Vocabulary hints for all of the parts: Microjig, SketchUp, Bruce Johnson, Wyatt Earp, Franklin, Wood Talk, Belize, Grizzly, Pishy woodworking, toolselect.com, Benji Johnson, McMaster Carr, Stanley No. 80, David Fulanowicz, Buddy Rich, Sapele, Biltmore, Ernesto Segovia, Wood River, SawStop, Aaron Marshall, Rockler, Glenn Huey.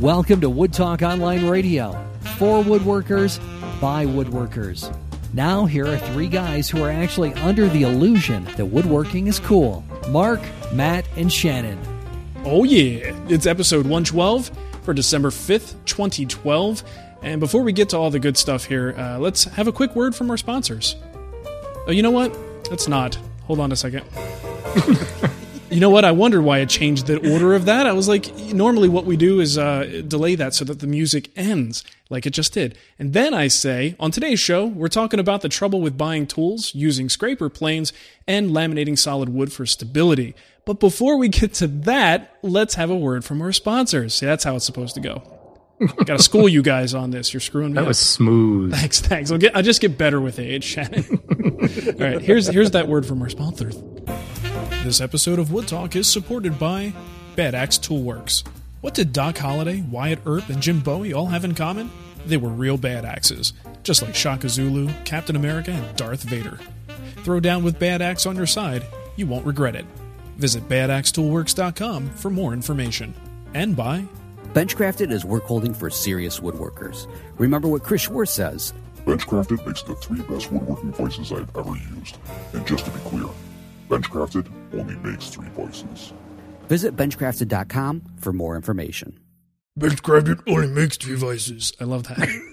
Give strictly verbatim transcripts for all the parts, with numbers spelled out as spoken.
Welcome to Wood Talk Online Radio, for woodworkers, by woodworkers. Now here are three guys who are actually under the illusion that woodworking is cool. Mark, Matt, and Shannon. Oh yeah, it's episode one twelve for December fifth, twenty twelve. And before we get to all the good stuff here, uh, let's have a quick word from our sponsors. Oh, you know what? Let's not. Hold on a second. You know what? I wonder why I changed the order of that. I was like, normally what we do is uh, delay that so that the music ends like it just did. And then I say, on today's show, we're talking about the trouble with buying tools, using scraper planes, and laminating solid wood for stability. But before we get to that, let's have a word from our sponsors. See, that's how it's supposed to go. I got to school you guys on this. You're screwing me that up. That was smooth. Thanks, thanks. I'll, get, I'll just get better with age, Shannon. All right, here's here's that word from our sponsors. This episode of Wood Talk is supported by Bad Axe Toolworks. What did Doc Holliday, Wyatt Earp, and Jim Bowie all have in common? They were real bad axes, just like Shaka Zulu, Captain America, and Darth Vader. Throw down with Bad Axe on your side. You won't regret it. Visit bad axe toolworks dot com for more information. And by Benchcrafted is work holding for serious woodworkers. Remember what Chris Schwartz says. Benchcrafted makes the three best woodworking voices I've ever used. And just to be clear, Benchcrafted only makes three voices. Visit benchcrafted dot com for more information. Benchcrafted only makes three voices. I love that.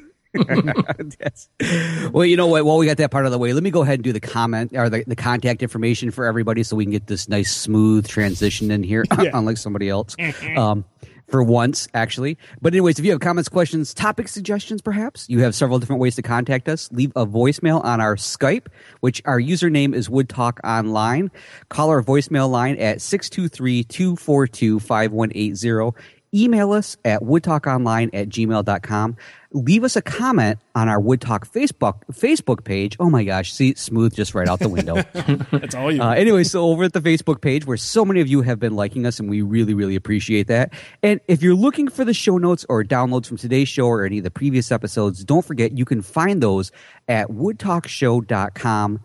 Yes. Well, you know what? While we got that part out of the way, let me go ahead and do the comment or the, the contact information for everybody so we can get this nice, smooth transition in here, yeah. Unlike somebody else. Um, For once, actually. But anyways, if you have comments, questions, topic suggestions, perhaps, you have several different ways to contact us. Leave a voicemail on our Skype, which our username is Wood Talk Online. Call our voicemail line at six two three, two four two, five one eight zero. Email us at wood talk online at gmail dot com. Leave us a comment on our Wood Talk Facebook Facebook page. Oh my gosh, see, smooth just right out the window. That's all you. Uh, anyway, so over at the Facebook page where so many of you have been liking us, and we really, really appreciate that. And if you're looking for the show notes or downloads from today's show or any of the previous episodes, don't forget you can find those at wood talk show dot com.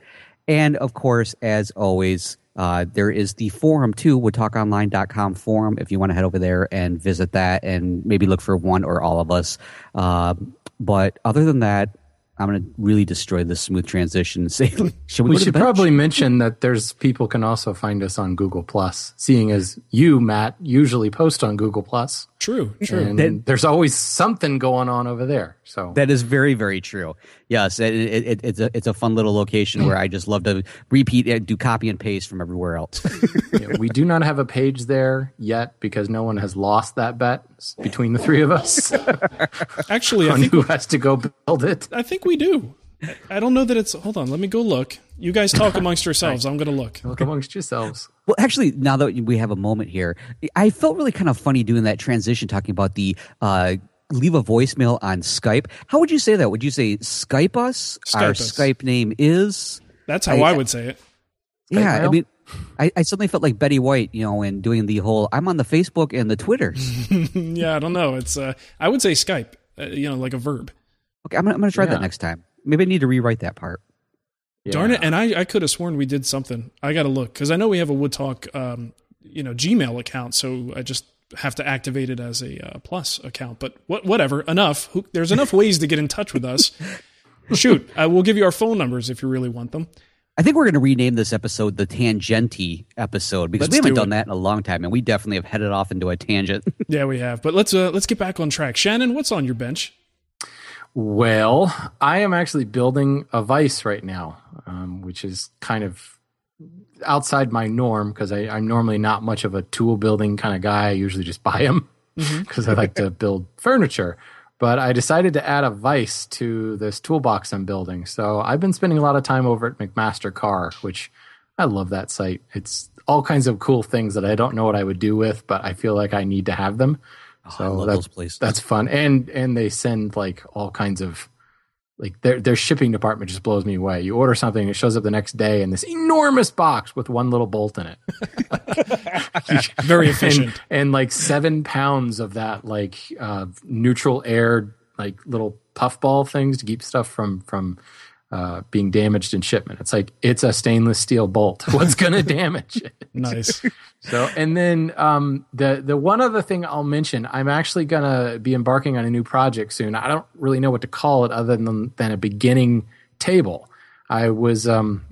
And of course, as always, Uh, there is the forum, too, wood talk online dot com forum, if you want to head over there and visit that and maybe look for one or all of us. Uh, but other than that, I'm going to really destroy this smooth transition and say, should we We should probably mention that there's people can also find us on Google Plus, seeing as you, Matt, usually post on Google Plus. True, true. And that, there's always something going on over there. So that is very, very true. Yes, it, it, it's, a, it's a fun little location where I just love to repeat, do copy and paste from everywhere else. Yeah, we do not have a page there yet because no one has lost that bet between the three of us. Actually, on I think who we, has to go build it. I think we do. I don't know that it's. Hold on, let me go look. You guys talk amongst yourselves. I'm going to look. Talk amongst yourselves. Well, actually, now that we have a moment here, I felt really kind of funny doing that transition, talking about the uh, leave a voicemail on Skype. How would you say that? Would you say Skype us? Skype Our us. Skype name is? That's how I, I would say it. Yeah, Skype I mean, I, I suddenly felt like Betty White, you know, and doing the whole, I'm on the Facebook and the Twitter. Yeah, I don't know. It's uh, I would say Skype, uh, you know, like a verb. Okay, I'm going to try yeah. that next time. Maybe I need to rewrite that part. Yeah. Darn it. And I, I could have sworn we did something. I got to look because I know we have a Wood Talk um, you know, Gmail account. So I just have to activate it as a uh, plus account. But what, whatever. Enough. Who, there's enough ways to get in touch with us. Shoot. I will give you our phone numbers if you really want them. I think we're going to rename this episode the Tangenti episode because let's we haven't do done that in a long time. And we definitely have headed off into a tangent. Yeah, we have. But let's uh, let's get back on track. Shannon, what's on your bench? Well, I am actually building a vise right now, um, which is kind of outside my norm because I'm normally not much of a tool building kind of guy. I usually just buy them because I like to build furniture. But I decided to add a vise to this toolbox I'm building. So I've been spending a lot of time over at McMaster Carr, which I love that site. It's all kinds of cool things that I don't know what I would do with, but I feel like I need to have them. So oh, I love that's, those places. That's fun. And and they send like all kinds of like their their shipping department just blows me away. You order something, it shows up the next day in this enormous box with one little bolt in it. Like, very efficient. And, and like seven pounds of that like uh, neutral air like little puffball things to keep stuff from from uh, being damaged in shipment. It's like, it's a stainless steel bolt. What's going to damage it? Nice. So, and then um, the, the one other thing I'll mention, I'm actually going to be embarking on a new project soon. I don't really know what to call it other than, than a beginning table. I was um,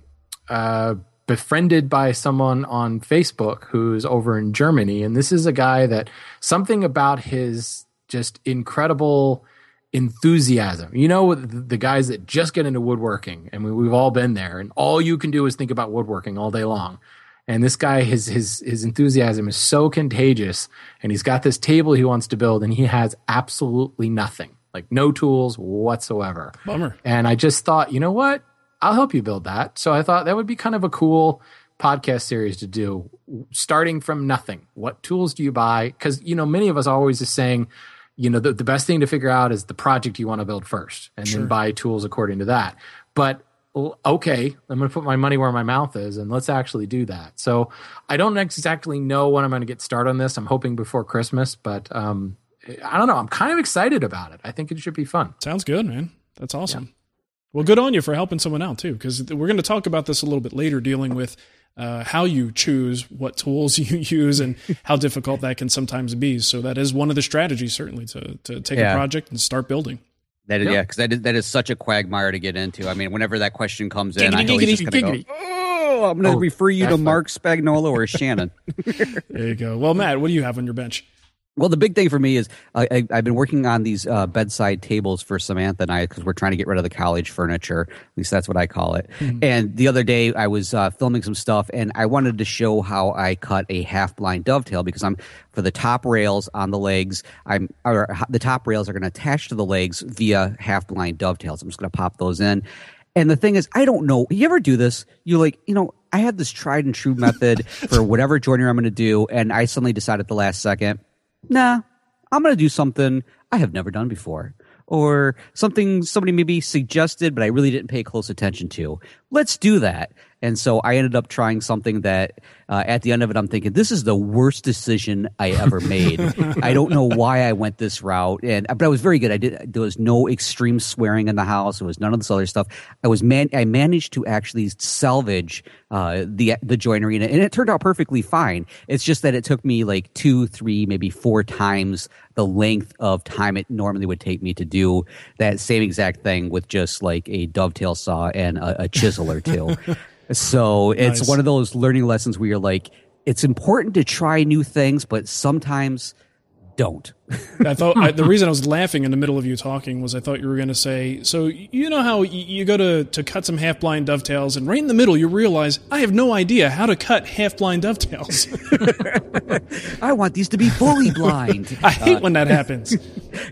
uh, befriended by someone on Facebook who's over in Germany. And this is a guy that something about his just incredible enthusiasm. You know, the guys that just get into woodworking, and we, we've all been there, and all you can do is think about woodworking all day long. And this guy, his his his enthusiasm is so contagious, and he's got this table he wants to build, and he has absolutely nothing, like no tools whatsoever. Bummer. And I just thought, you know what? I'll help you build that. So I thought that would be kind of a cool podcast series to do, starting from nothing. What tools do you buy? Because, you know, many of us always is saying, you know, the, the best thing to figure out is the project you want to build first, and sure, then buy tools according to that. But okay, I'm going to put my money where my mouth is, and let's actually do that. So I don't exactly know when I'm going to get started on this. I'm hoping before Christmas, but um, I don't know. I'm kind of excited about it. I think it should be fun. Sounds good, man. That's awesome. Yeah. Well, good on you for helping someone out too, because we're going to talk about this a little bit later, dealing with Uh, how you choose what tools you use and how difficult that can sometimes be. So that is one of the strategies, certainly, to to take yeah. a project and start building. That is, yeah, because yeah, that is that is such a quagmire to get into. I mean, whenever that question comes in, giggity, I know giggity, he's just going to go, oh, I'm going to oh, refer you to fun. Mark Spagnuolo or Shannon. There you go. Well, Matt, what do you have on your bench? Well, the big thing for me is I, I, I've been working on these uh, bedside tables for Samantha and I, because we're trying to get rid of the college furniture. At least that's what I call it. Mm-hmm. And the other day I was uh, filming some stuff, and I wanted to show how I cut a half-blind dovetail, because I'm for the top rails on the legs. I'm or the top rails are going to attach to the legs via half-blind dovetails. I'm just going to pop those in. And the thing is, I don't know. You ever do this? You're like, you know, I had this tried and true method for whatever joinery I'm going to do, and I suddenly decided at the last second, nah, I'm going to do something I have never done before, or something somebody maybe suggested, but I really didn't pay close attention to. Let's do that. And so I ended up trying something that uh, at the end of it, I'm thinking, this is the worst decision I ever made. I don't know why I went this route. And But I was very good. I did. There was no extreme swearing in the house. There was none of this other stuff. I was man- I managed to actually salvage uh, the the joinery, and it, and it turned out perfectly fine. It's just that it took me like two, three, maybe four times the length of time it normally would take me to do that same exact thing with just like a dovetail saw and a, a chisel or two. So it's nice. One of those learning lessons where you're like, it's important to try new things, but sometimes don't. I thought I, the reason I was laughing in the middle of you talking was I thought you were going to say, so you know how you go to, to cut some half-blind dovetails, and right in the middle you realize, I have no idea how to cut half-blind dovetails. I want these to be fully blind. I hate uh, when that happens.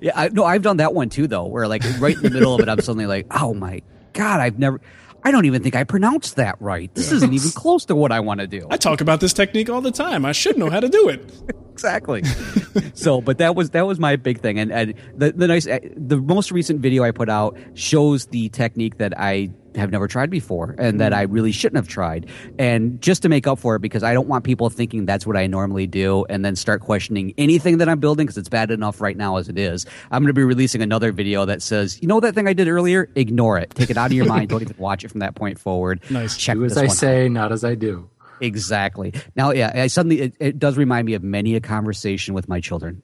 Yeah, I, no, I've done that one too, though, where like right in the middle of it, I'm suddenly like, oh my God, I've never... I don't even think I pronounced that right. This isn't even close to what I want to do. I talk about this technique all the time. I should know how to do it. Exactly. So, but that was that was my big thing. And, and the, the nice, the most recent video I put out shows the technique that I have never tried before and that I really shouldn't have tried. And just to make up for it, because I don't want people thinking that's what I normally do and then start questioning anything that I'm building, because it's bad enough right now as it is. I'm going to be releasing another video that says, you know that thing I did earlier? Ignore it. Take it out of your mind. Don't even watch it from that point forward. Nice. Check do as I say, out. Not as I do. Exactly. Now, yeah, I suddenly it, it does remind me of many a conversation with my children.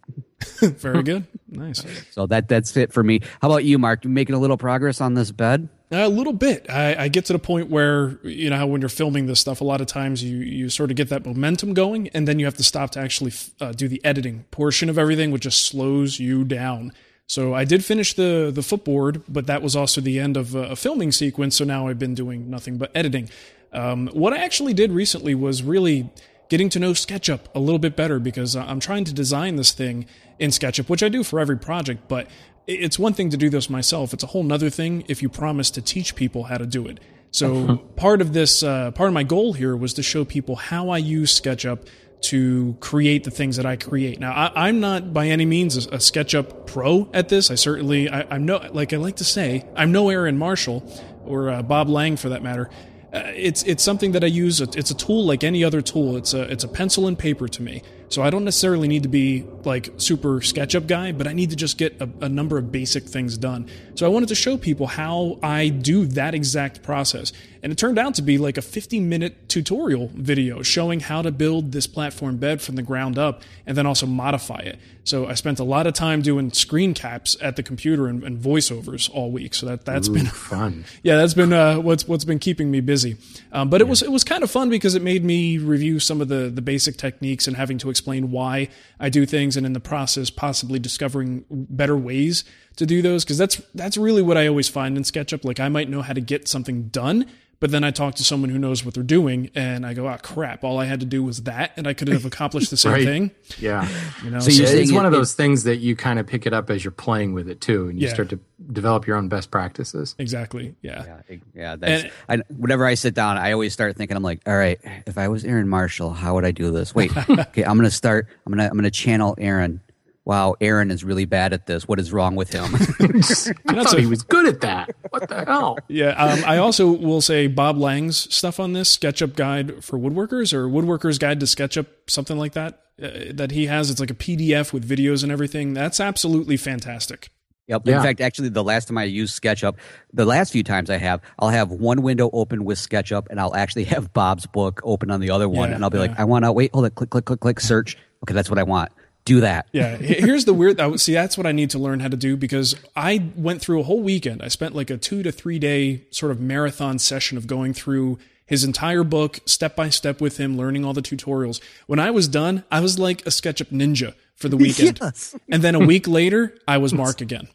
Very good. Nice. So that that's it for me. How about you, Mark? You making a little progress on this bed? A little bit. I, I get to the point where, you know, how when you're filming this stuff, a lot of times you, you sort of get that momentum going, and then you have to stop to actually uh, do the editing portion of everything, which just slows you down. So I did finish the the footboard, but that was also the end of a, a filming sequence. So now I've been doing nothing but editing. Um, what I actually did recently was really getting to know SketchUp a little bit better, because I'm trying to design this thing in SketchUp, which I do for every project, but it's one thing to do this myself. It's a whole nother thing if you promise to teach people how to do it. So part of this, uh, part of my goal here was to show people how I use SketchUp to create the things that I create. Now, I, I'm not by any means a, a SketchUp pro at this. I certainly, I, I'm no, like I like to say, I'm no Aaron Marshall or uh, Bob Lang for that matter. Uh, it's it's something that I use. It's a tool like any other tool. It's a it's a pencil and paper to me. So I don't necessarily need to be like super SketchUp guy, but I need to just get a, a number of basic things done. So I wanted to show people how I do that exact process. And it turned out to be like a fifty minute tutorial video showing how to build this platform bed from the ground up and then also modify it. So I spent a lot of time doing screen caps at the computer and, and voiceovers all week. So that, that's Ooh, been fun. Yeah, that's been uh, what's what's been keeping me busy. Um, but it yeah. was it was kind of fun because it made me review some of the, the basic techniques and having to explain why I do things, and in the process possibly discovering better ways to do those, because that's that's really what I always find in SketchUp. Like I might know how to get something done, but then I talk to someone who knows what they're doing and I go, oh crap, all I had to do was that and I could have accomplished the same right. thing. Yeah. You know, so, so it's it, one of those it, things that you kind of pick it up as you're playing with it too. And you yeah. start to develop your own best practices. Exactly. Yeah. Yeah. yeah that's, and, I, whenever I sit down, I always start thinking, I'm like, all right, if I was Aaron Marshall, how would I do this? Wait, okay, I'm going to start, I'm going to, I'm going to channel Aaron. Wow, Aaron is really bad at this. What is wrong with him? I thought he was good at that. What the hell? Yeah, um, I also will say Bob Lang's stuff on this, SketchUp Guide for Woodworkers or Woodworker's Guide to SketchUp, something like that, uh, that he has. It's like a P D F with videos and everything. That's absolutely fantastic. Yep. Yeah. In fact, actually, the last time I used SketchUp, the last few times I have, I'll have one window open with SketchUp, and I'll actually have Bob's book open on the other one, yeah, and I'll be yeah. like, I want to wait, hold it, click, click, click, click, search. Okay, that's what I want. Do that. Yeah. Here's the weird, see, that's what I need to learn how to do, because I went through a whole weekend. I spent like a two to three day sort of marathon session of going through his entire book, step by step with him, learning all the tutorials. When I was done, I was like a SketchUp ninja for the weekend. Yes. And then a week later, I was Mark again.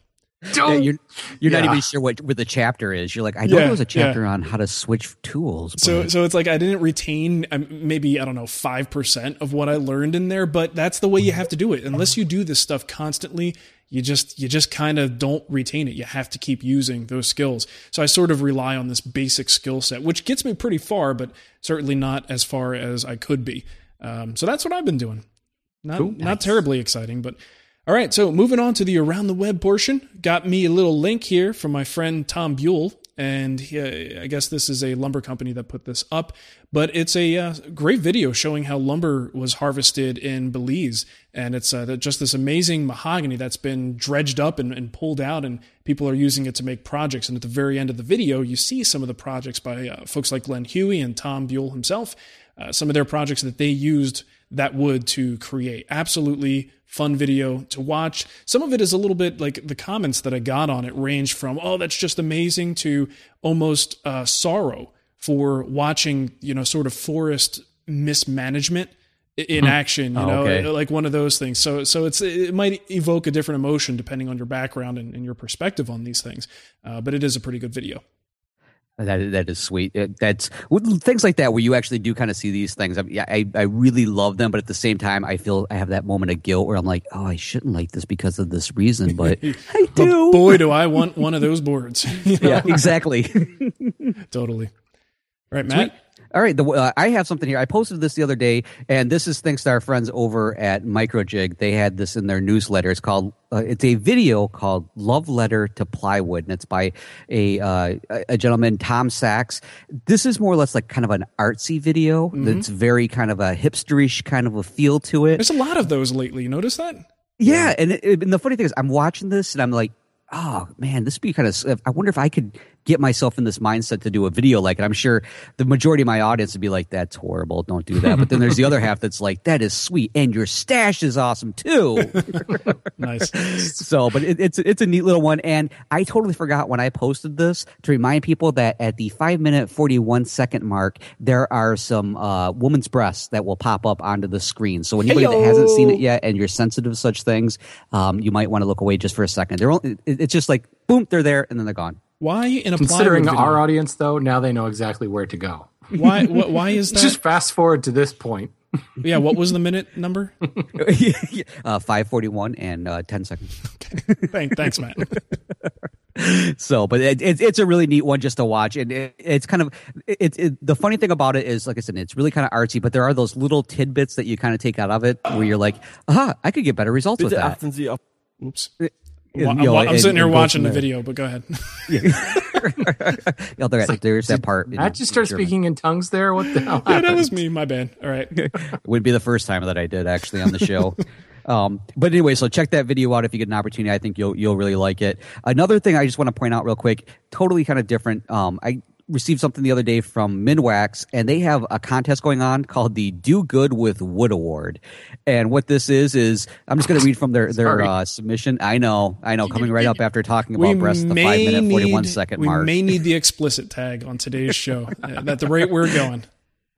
Don't. Yeah, you're you're yeah. not even sure what, what the chapter is. You're like, I know yeah, there was a chapter yeah. on how to switch tools. But. So so it's like I didn't retain um, maybe, I don't know, five percent of what I learned in there, but that's the way you have to do it. Unless you do this stuff constantly, you just you just kind of don't retain it. You have to keep using those skills. So I sort of rely on this basic skill set, which gets me pretty far, but certainly not as far as I could be. Um, so that's what I've been doing. Not cool. Not nice. Terribly exciting, but... All right, so moving on to the Around the Web portion. Got me a little link here from my friend Tom Buell, and he, I guess this is a lumber company that put this up, but it's a uh, great video showing how lumber was harvested in Belize, and it's uh, just this amazing mahogany that's been dredged up and, and pulled out, and people are using it to make projects, and at the very end of the video, you see some of the projects by uh, folks like Glenn Huey and Tom Buell himself, uh, some of their projects that they used that wood to create. Absolutely fun video to watch. Some of it is a little bit like the comments that I got on it ranged from, oh, that's just amazing, to almost uh, sorrow for watching, you know, sort of forest mismanagement in action, you oh, know, okay. like one of those things. So, so it's, it might evoke a different emotion depending on your background and, and your perspective on these things. Uh, but it is a pretty good video. That that is sweet. It, that's things like that where you actually do kind of see these things. I, I I really love them, but at the same time, I feel I have that moment of guilt where I'm like, oh, I shouldn't like this because of this reason, but I do. But boy, do I want one of those boards. You know? Yeah, exactly. Totally. All right, Matt. Sweet. All right, the, uh, I have something here. I posted this the other day, and this is thanks to our friends over at Microjig. They had this in their newsletter. It's called. Uh, it's a video called "Love Letter to Plywood," and it's by a uh, a gentleman, Tom Sachs. This is more or less like kind of an artsy video. Mm-hmm. That's very kind of a hipsterish kind of a feel to it. There's a lot of those lately. You notice that? Yeah, yeah. And, it, and the funny thing is, I'm watching this, and I'm like, oh man, this would be kind of. I wonder if I could get myself in this mindset to do a video like it. I'm sure the majority of my audience would be like, that's horrible, don't do that. But then there's the other half that's like, that is sweet, and your stash is awesome too. Nice. So, but it, it's it's a neat little one, and I totally forgot when I posted this to remind people that at the five minute forty-one second mark, there are some uh, woman's breasts that will pop up onto the screen. So anybody Hey-o! that hasn't seen it yet and you're sensitive to such things, um, you might want to look away just for a second. They're only, it's just like, boom, they're there, and then they're gone. Why in a considering plywood video? Our audience though, now they know exactly where to go. Why? Wh- why is that? Just fast forward to this point. Yeah. What was the minute number? uh, five forty-one and uh, ten seconds. Okay. Thanks, thanks, Matt. So, but it, it, it's a really neat one just to watch, and it, it's kind of it, it. The funny thing about it is, like I said, it's really kind of artsy, but there are those little tidbits that you kind of take out of it where you're like, "Aha, I could get better results with that." Oops. Well, you know, I'm, I'm sitting here watching the video, but go ahead. Yeah. Yo, there's like, there's that part. I know, just start German. Speaking in tongues there. What the hell? Yeah, that was me. My bad. All right. It would be the first time that I did actually on the show. Um, but anyway, so check that video out if you get an opportunity. I think you'll you'll really like it. Another thing I just want to point out real quick, totally kind of different. Um, I received something the other day from Minwax, and they have a contest going on called the Do Good with Wood Award. And what this is, is I'm just going to read from their, their uh, submission. I know, I know, coming right up after talking about we breast, the five minute, forty-one second mark. We may need the explicit tag on today's show at the rate we're going.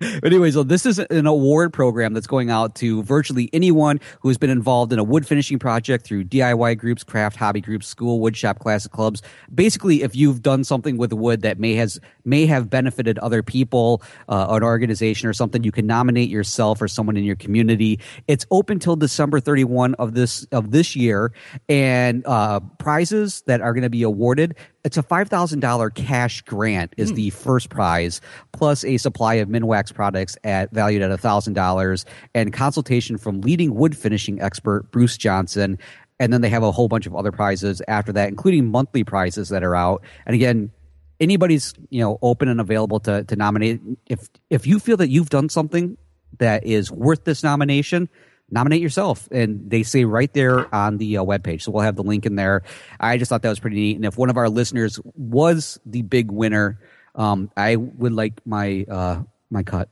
But anyway, so this is an award program that's going out to virtually anyone who has been involved in a wood finishing project through D I Y groups, craft hobby groups, school, wood shop, classic clubs. Basically, if you've done something with wood that may has may have benefited other people, uh, an organization or something, you can nominate yourself or someone in your community. It's open till December thirty-first of this of this year, and uh, prizes that are going to be awarded. It's a five thousand dollars cash grant is the first prize, plus a supply of Minwax products at valued at one thousand dollars and consultation from leading wood finishing expert Bruce Johnson. And then they have a whole bunch of other prizes after that, including monthly prizes that are out. And again, anybody's, you know, open and available to to nominate. If if you feel that you've done something that is worth this nomination, nominate yourself, and they say right there on the uh, webpage. So we'll have the link in there. I just thought that was pretty neat. And if one of our listeners was the big winner, um, I would like my uh, my cut.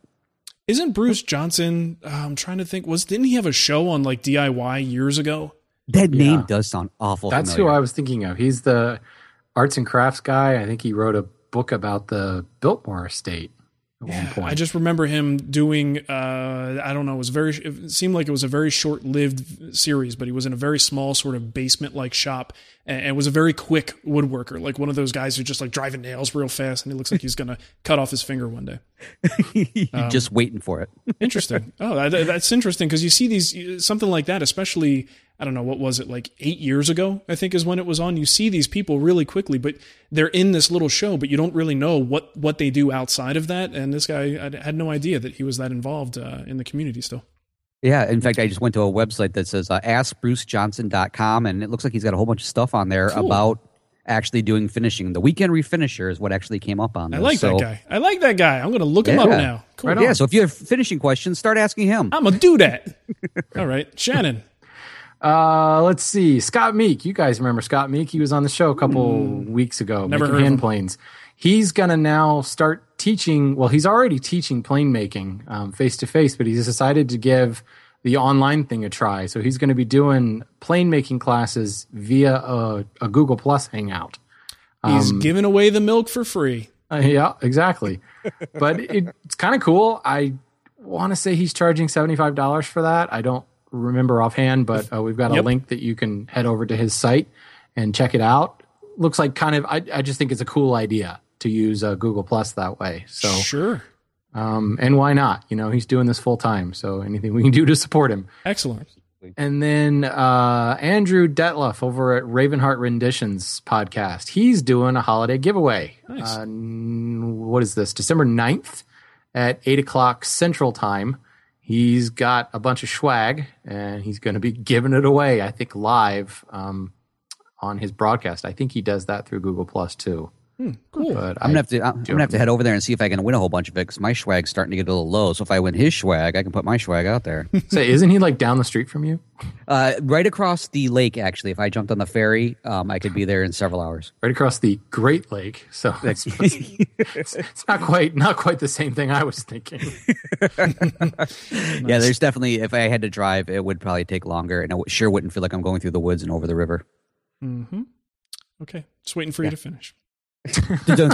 Isn't Bruce Johnson? Uh, I'm trying to think. Was didn't he have a show on like D I Y years ago? That yeah. name does sound awful. That's familiar. Who I was thinking of. He's the arts and crafts guy. I think he wrote a book about the Biltmore estate. At one point. I just remember him doing, uh, I don't know, it was very, it seemed like it was a very short-lived series, but he was in a very small sort of basement-like shop and, and was a very quick woodworker, like one of those guys who just like driving nails real fast and he looks like he's going to cut off his finger one day. You're um, just waiting for it. Interesting. Oh, that, that's interesting because you see these, something like that, especially, I don't know, what was it, like eight years ago, I think is when it was on. You see these people really quickly, but they're in this little show, but you don't really know what, what they do outside of that. And this guy, I had no idea that he was that involved uh, in the community still. Yeah. In fact, I just went to a website that says uh, ask bruce johnson dot com, and it looks like he's got a whole bunch of stuff on there cool. about actually doing finishing. The Weekend Refinisher is what actually came up on this. I like so, that guy. I like that guy. I'm going to look yeah. him up now. Cool. Right yeah. So if you have finishing questions, start asking him. I'm going to do that. All right. Shannon. Uh, let's see. Scott Meek. You guys remember Scott Meek? He was on the show a couple mm. weeks ago. Never making heard hand of him. Planes. He's going to now start teaching. Well, he's already teaching plane making um, face-to-face, but he's decided to give the online thing a try. So he's going to be doing plane making classes via a, a Google Plus Hangout. Um, he's giving away the milk for free. Uh, yeah, exactly. But it, it's kind of cool. I want to say he's charging seventy-five dollars for that. I don't remember offhand, but uh, we've got a yep. link that you can head over to his site and check it out. Looks like kind of, I, I just think it's a cool idea to use uh, Google Plus that way. So sure. Um, and why not? You know, he's doing this full time. So anything we can do to support him. Excellent. And then uh, Andrew Detlef over at Ravenheart Renditions podcast. He's doing a holiday giveaway. Nice. Uh, what is this? December ninth at eight o'clock Central Time. He's got a bunch of swag, and he's going to be giving it away, I think, live um, on his broadcast. I think he does that through Google Plus, too. Hmm, cool. But I'm going to I'm gonna have to head over there and see if I can win a whole bunch of it, because my swag's starting to get a little low. So if I win his swag, I can put my swag out there. So isn't he like down the street from you? Uh, right across the lake, actually. If I jumped on the ferry, um, I could be there in several hours. Right across the Great Lake. So it's, it's, it's not quite not quite the same thing I was thinking. Nice. Yeah, there's definitely, if I had to drive, it would probably take longer. And I sure wouldn't feel like I'm going through the woods and over the river. Mm-hmm. Okay, just waiting for yeah. you to finish.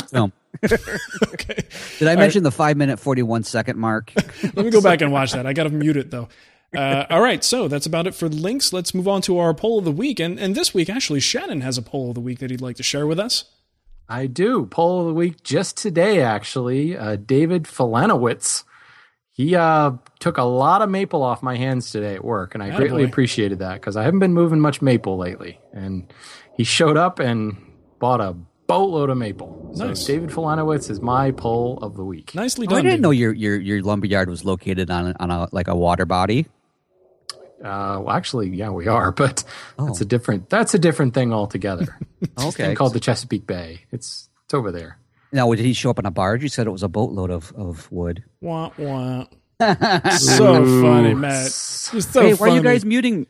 film. Okay. Did I all mention right. the five minute, forty-one second mark? Let me go back and watch that. I got to mute it, though. Uh, all right. So that's about it for links. Let's move on to our poll of the week. And, and this week, actually, Shannon has a poll of the week that he'd like to share with us. I do. Poll of the week just today, actually. Uh, David Fulanowicz. He uh, took a lot of maple off my hands today at work, and I Attaboy. greatly appreciated that because I haven't been moving much maple lately. And he showed up and bought a boatload of maple. Nice. So David Fulanowicz is my poll of the week. Nicely done. Oh, I didn't David. know your your your lumberyard was located on on a like a water body. Uh, well, actually, yeah, we are, but oh. that's a different that's a different thing altogether. It's okay. a thing called the Chesapeake Bay. It's it's over there. Now, did he show up on a barge? You said it was a boatload of, of wood. Wah, wah. So Ooh. funny, Matt. So hey, why funny. are you guys muting?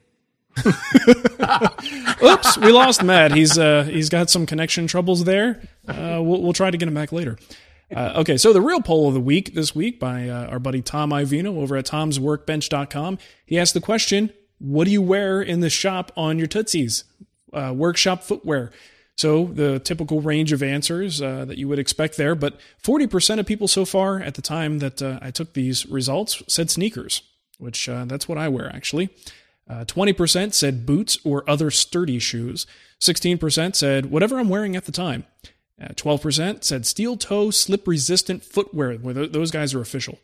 Oops, we lost Matt. He's uh he's got some connection troubles there. Uh, we'll we'll try to get him back later. Uh, okay, so the real poll of the week this week by uh, our buddy Tom Ivino over at toms workbench dot com. He asked the question, what do you wear in the shop on your tootsies? Uh, workshop footwear. So the typical range of answers uh, that you would expect there, but forty percent of people so far at the time that uh, I took these results said sneakers, which uh, that's what I wear actually. Uh, twenty percent said boots or other sturdy shoes. sixteen percent said whatever I'm wearing at the time. Uh, twelve percent said steel-toe, slip-resistant footwear. Where th- those guys are official.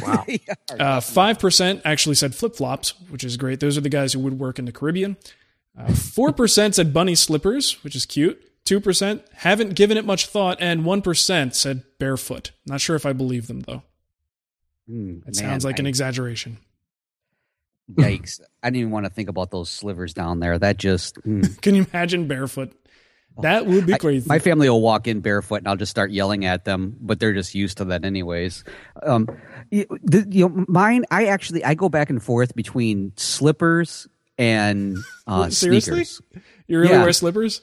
Wow. Uh, five percent actually said flip-flops, which is great. Those are the guys who would work in the Caribbean. Uh, four percent said bunny slippers, which is cute. two percent haven't given it much thought. And one percent said barefoot. Not sure if I believe them, though. Mm, it man, sounds like I, an exaggeration. Yikes. I didn't even want to think about those slivers down there. That just... Mm. Can you imagine barefoot? That would be crazy. I, my family will walk in barefoot, and I'll just start yelling at them. But they're just used to that, anyways. Um, you, the, you know, mine. I actually I go back and forth between slippers and uh, Seriously? sneakers. You really yeah. wear slippers?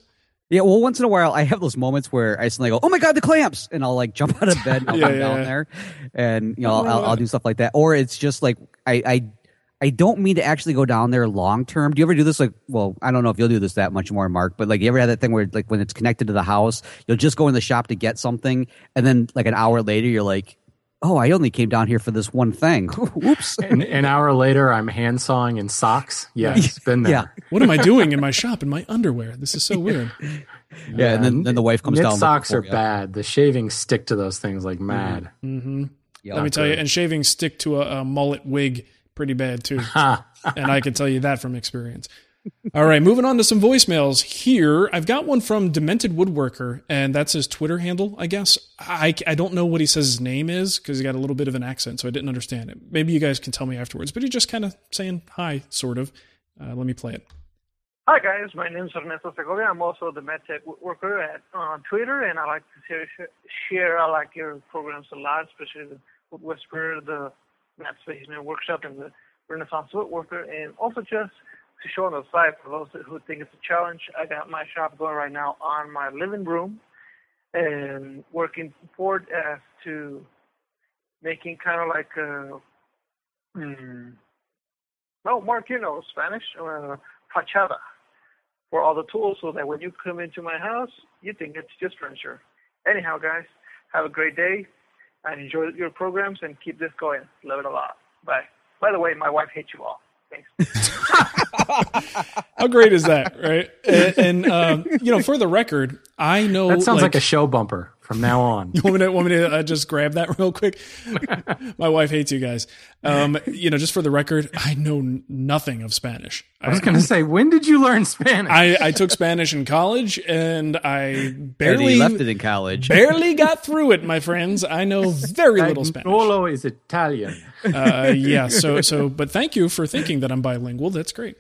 Yeah. Well, once in a while, I have those moments where I suddenly go, "Oh my god, the clamps!" and I'll like jump out of bed and I'll yeah, come yeah, down yeah. there, and you know I'll, I'll, I'll do stuff like that. Or it's just like I. I I don't mean to actually go down there long term. Do you ever do this? Like, well, I don't know if you'll do this that much more, Mark, but like, you ever had that thing where, like, when it's connected to the house, you'll just go in the shop to get something, and then like an hour later, you're like, "Oh, I only came down here for this one thing." Oops. An, an hour later, I'm handsawing in socks. Yes, been there. Yeah. What am I doing in my shop in my underwear? This is so weird. Yeah, yeah and then, then the wife comes knit down. Socks are you. bad. The shavings stick to those things like mad. Mm-hmm. Yep. Let me tell you, and shavings stick to a, a mullet wig. Pretty bad, too. And I can tell you that from experience. All right, moving on to some voicemails here. I've got one from Demented Woodworker, and that's his Twitter handle, I guess. I, I don't know what he says his name is because he got a little bit of an accent, so I didn't understand it. Maybe you guys can tell me afterwards, but he's just kind of saying hi, sort of. Uh, let me play it. Hi, guys. My name is Ernesto Segovia. I'm also the MedTech Woodworker at, on Twitter, and I like to share, share I like your programs a lot, especially the Wood Whisperer, the Matt's Basement Workshop, and the Renaissance Woodworker, and also just to show on the side for those who think it's a challenge, I got my shop going right now on my living room and working forward as to making kind of like a, hmm, no, Mark, you know, Spanish, uh, fachada for all the tools so that when you come into my house, you think it's just furniture. Anyhow, guys, have a great day. I enjoy your programs and keep this going. Love it a lot. Bye. By the way, my wife hates you all. Thanks. How great is that, right? And, and um, you know, for the record, I know that sounds like, like a show bumper from now on. You want me to, want me to uh, just grab that real quick? My wife hates you guys. Um, you know, just for the record, I know nothing of Spanish. I was going to say, when did you learn Spanish? I, I took Spanish in college, and I barely left it in college. Barely got through it, my friends. I know very little Spanish. Solo is Italian. Uh, yeah. So so, but thank you for thinking that I'm bilingual. That's great.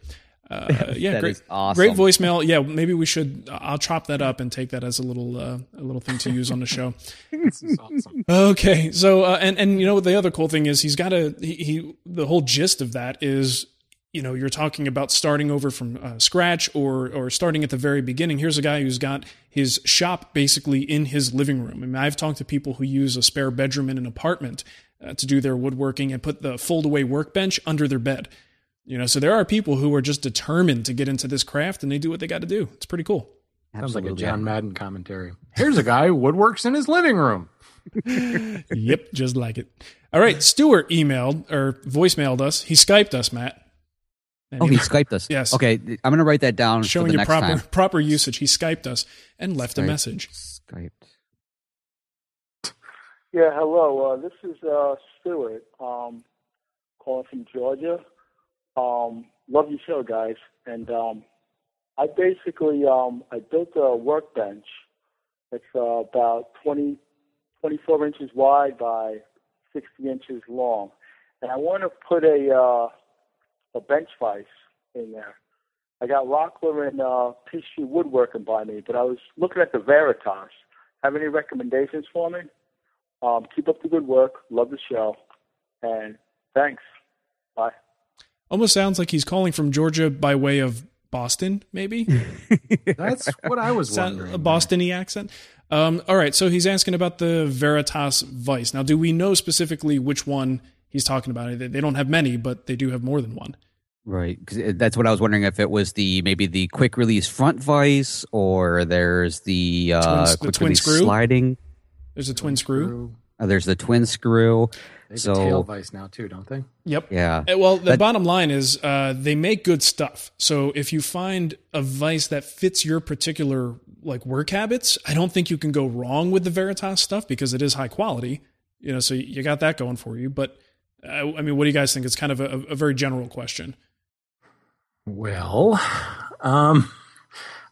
Uh, yeah, that great, is awesome. Great voicemail. Yeah, maybe we should. I'll chop that up and take that as a little, uh, a little thing to use on the show. This is awesome. Okay, so uh, and and you know the other cool thing is he's got a he, he. The whole gist of that is, you know, you're talking about starting over from uh, scratch or or starting at the very beginning. Here's a guy who's got his shop basically in his living room. I mean, I've talked to people who use a spare bedroom in an apartment uh, to do their woodworking and put the fold away workbench under their bed. You know, so there are people who are just determined to get into this craft, and they do what they got to do. It's pretty cool. Sounds Absolutely. like a John Madden commentary. Here's a guy who woodworks in his living room. Yep, just like it. All right, Stuart emailed or voicemailed us. He Skyped us, Matt. And oh, he, he Skyped us. Yes. Okay, I'm going to write that down. Showing for the you next proper time. proper usage. He Skyped us and left Skype, a message. Skyped. Yeah. Hello. Uh, this is uh, Stuart um, calling from Georgia. Um, love your show, guys. And um, I basically um, I built a workbench. It's uh, about twenty, twenty-four inches wide by sixty inches long, and I want to put a uh, a bench vise in there. I got Rockler and uh, Pishy Woodworking by me, but I was looking at the Veritas. Have any recommendations for me? Um, keep up the good work. Love the show. And thanks. Bye. Almost sounds like he's calling from Georgia by way of Boston, maybe? That's what I was wondering. A Boston-y accent. Um, all right, so he's asking about the Veritas Vice. Now, do we know specifically which one he's talking about? They don't have many, but they do have more than one. Right, 'cause that's what I was wondering, if it was the maybe the quick release front vise, or there's the, uh, twin, quick the twin release screw sliding. There's a twin, twin screw. screw. Oh, there's the twin screw. They have so, a tail vise now too, don't they? Yep. Yeah. Well, the that, bottom line is uh, they make good stuff. So if you find a vise that fits your particular like work habits, I don't think you can go wrong with the Veritas stuff because it is high quality. You know, so you got that going for you. But uh, I mean, what do you guys think? It's kind of a, a very general question. Well, um,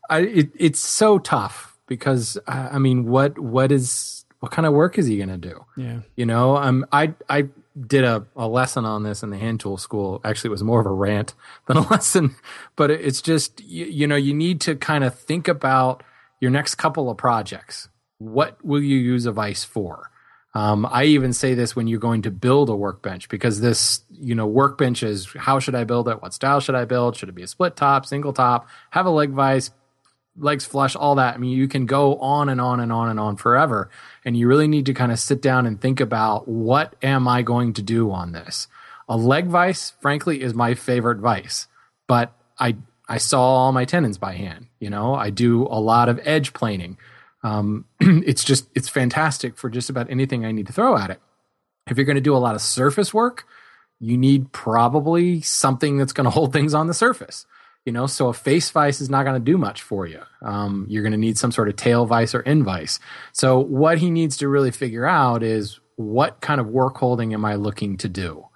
I, it, it's so tough because uh, I mean, what, what is, what kind of work is he going to do? Yeah. You know, um, I, I did a, a lesson on this in the hand tool school. Actually, it was more of a rant than a lesson, but it, it's just, you, you know, you need to kind of think about your next couple of projects. What will you use a vise for? Um, I even say this when you're going to build a workbench, because this, you know, workbench is how should I build it? What style should I build? Should it be a split top, single top, have a leg vise, legs flush, all that. I mean, you can go on and on and on and on forever. And you really need to kind of sit down and think about, what am I going to do on this? A leg vise, frankly, is my favorite vise, but I, I saw all my tenons by hand. You know, I do a lot of edge planing. Um, it's just, it's fantastic for just about anything I need to throw at it. If you're going to do a lot of surface work, you need probably something that's going to hold things on the surface, you know? So a face vise is not going to do much for you. Um, you're going to need some sort of tail vise or end vise. So what he needs to really figure out is, what kind of work holding am I looking to do?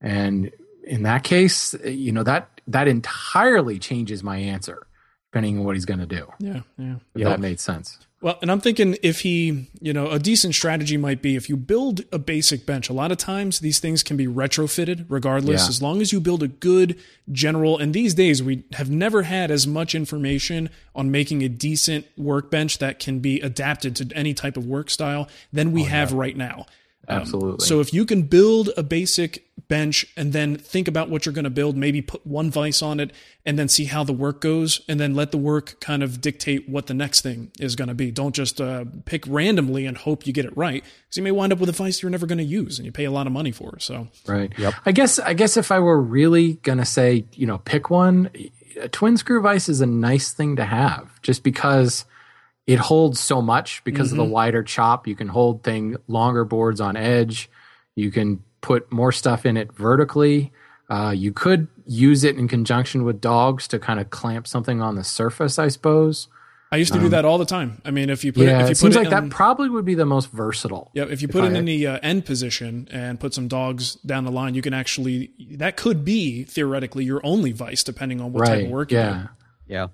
And in that case, you know, that, that entirely changes my answer, depending on what he's going to do. Yeah. Yeah. If yeah. That made sense. Well, and I'm thinking if he, you know, a decent strategy might be if you build a basic bench, a lot of times these things can be retrofitted regardless, yeah. as long as you build a good general. And these days we have never had as much information on making a decent workbench that can be adapted to any type of work style than we oh, yeah. have right now. Absolutely. Um, so if you can build a basic bench and then think about what you're going to build, maybe put one vise on it and then see how the work goes, and then let the work kind of dictate what the next thing is going to be. Don't just uh, pick randomly and hope you get it right, because you may wind up with a vise you're never going to use and you pay a lot of money for. So, right. Yep. I guess, I guess if I were really going to say, you know, pick one, a twin screw vise is a nice thing to have just because it holds so much because mm-hmm. of the wider chop. You can hold thing longer boards on edge. You can put more stuff in it vertically. Uh, you could use it in conjunction with dogs to kind of clamp something on the surface, I suppose. I used to um, do that all the time. I mean, if you put yeah, it, if you it put seems it like in, that probably would be the most versatile. Yeah, if you put it in the uh, end position and put some dogs down the line, you can actually, that could be theoretically your only vice, depending on what right, type of work yeah. you do. Yeah.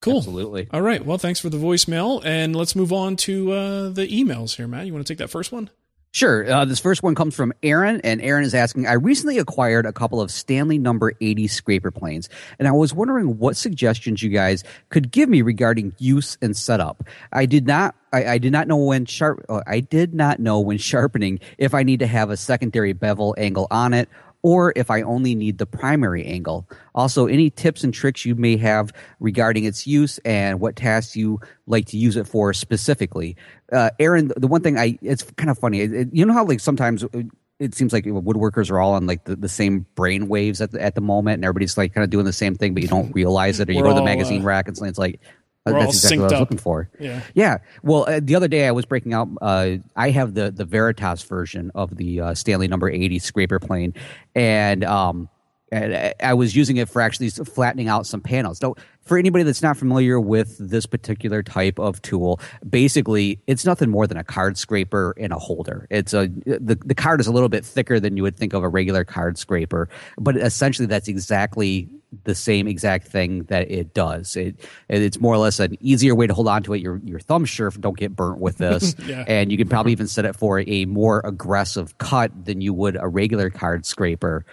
Cool. Absolutely. All right. Well, thanks for the voicemail, and let's move on to uh, the emails here, Matt. You want to take that first one? Sure. Uh, this first one comes from Aaron, and Aaron is asking, I recently acquired a couple of Stanley number eighty scraper planes, and I was wondering what suggestions you guys could give me regarding use and setup. I did not I, I did not know when sharp uh, I did not know when sharpening if I need to have a secondary bevel angle on it, or if I only need the primary angle. Also, any tips and tricks you may have regarding its use and what tasks you like to use it for specifically. Uh, Aaron, the one thing I, it's kind of funny. It, it, you know how like sometimes it, it seems like woodworkers are all on like the, the same brain waves at the, at the moment, and everybody's like kind of doing the same thing, but you don't realize it, or you go to the magazine uh, rack and so it's like, We're That's exactly what I was up. looking for. Yeah. yeah. Well, uh, the other day I was breaking out. Uh, I have the the Veritas version of the uh, Stanley number eighty scraper plane, and um, and I, I was using it for actually flattening out some panels. So, for anybody that's not familiar with this particular type of tool, basically it's nothing more than a card scraper and a holder. It's a the, the card is a little bit thicker than you would think of a regular card scraper, but essentially that's exactly the same exact thing that it does. It it's more or less an easier way to hold on to it. Your your thumbs sure don't get burnt with this, yeah. and you can probably even set it for a more aggressive cut than you would a regular card scraper.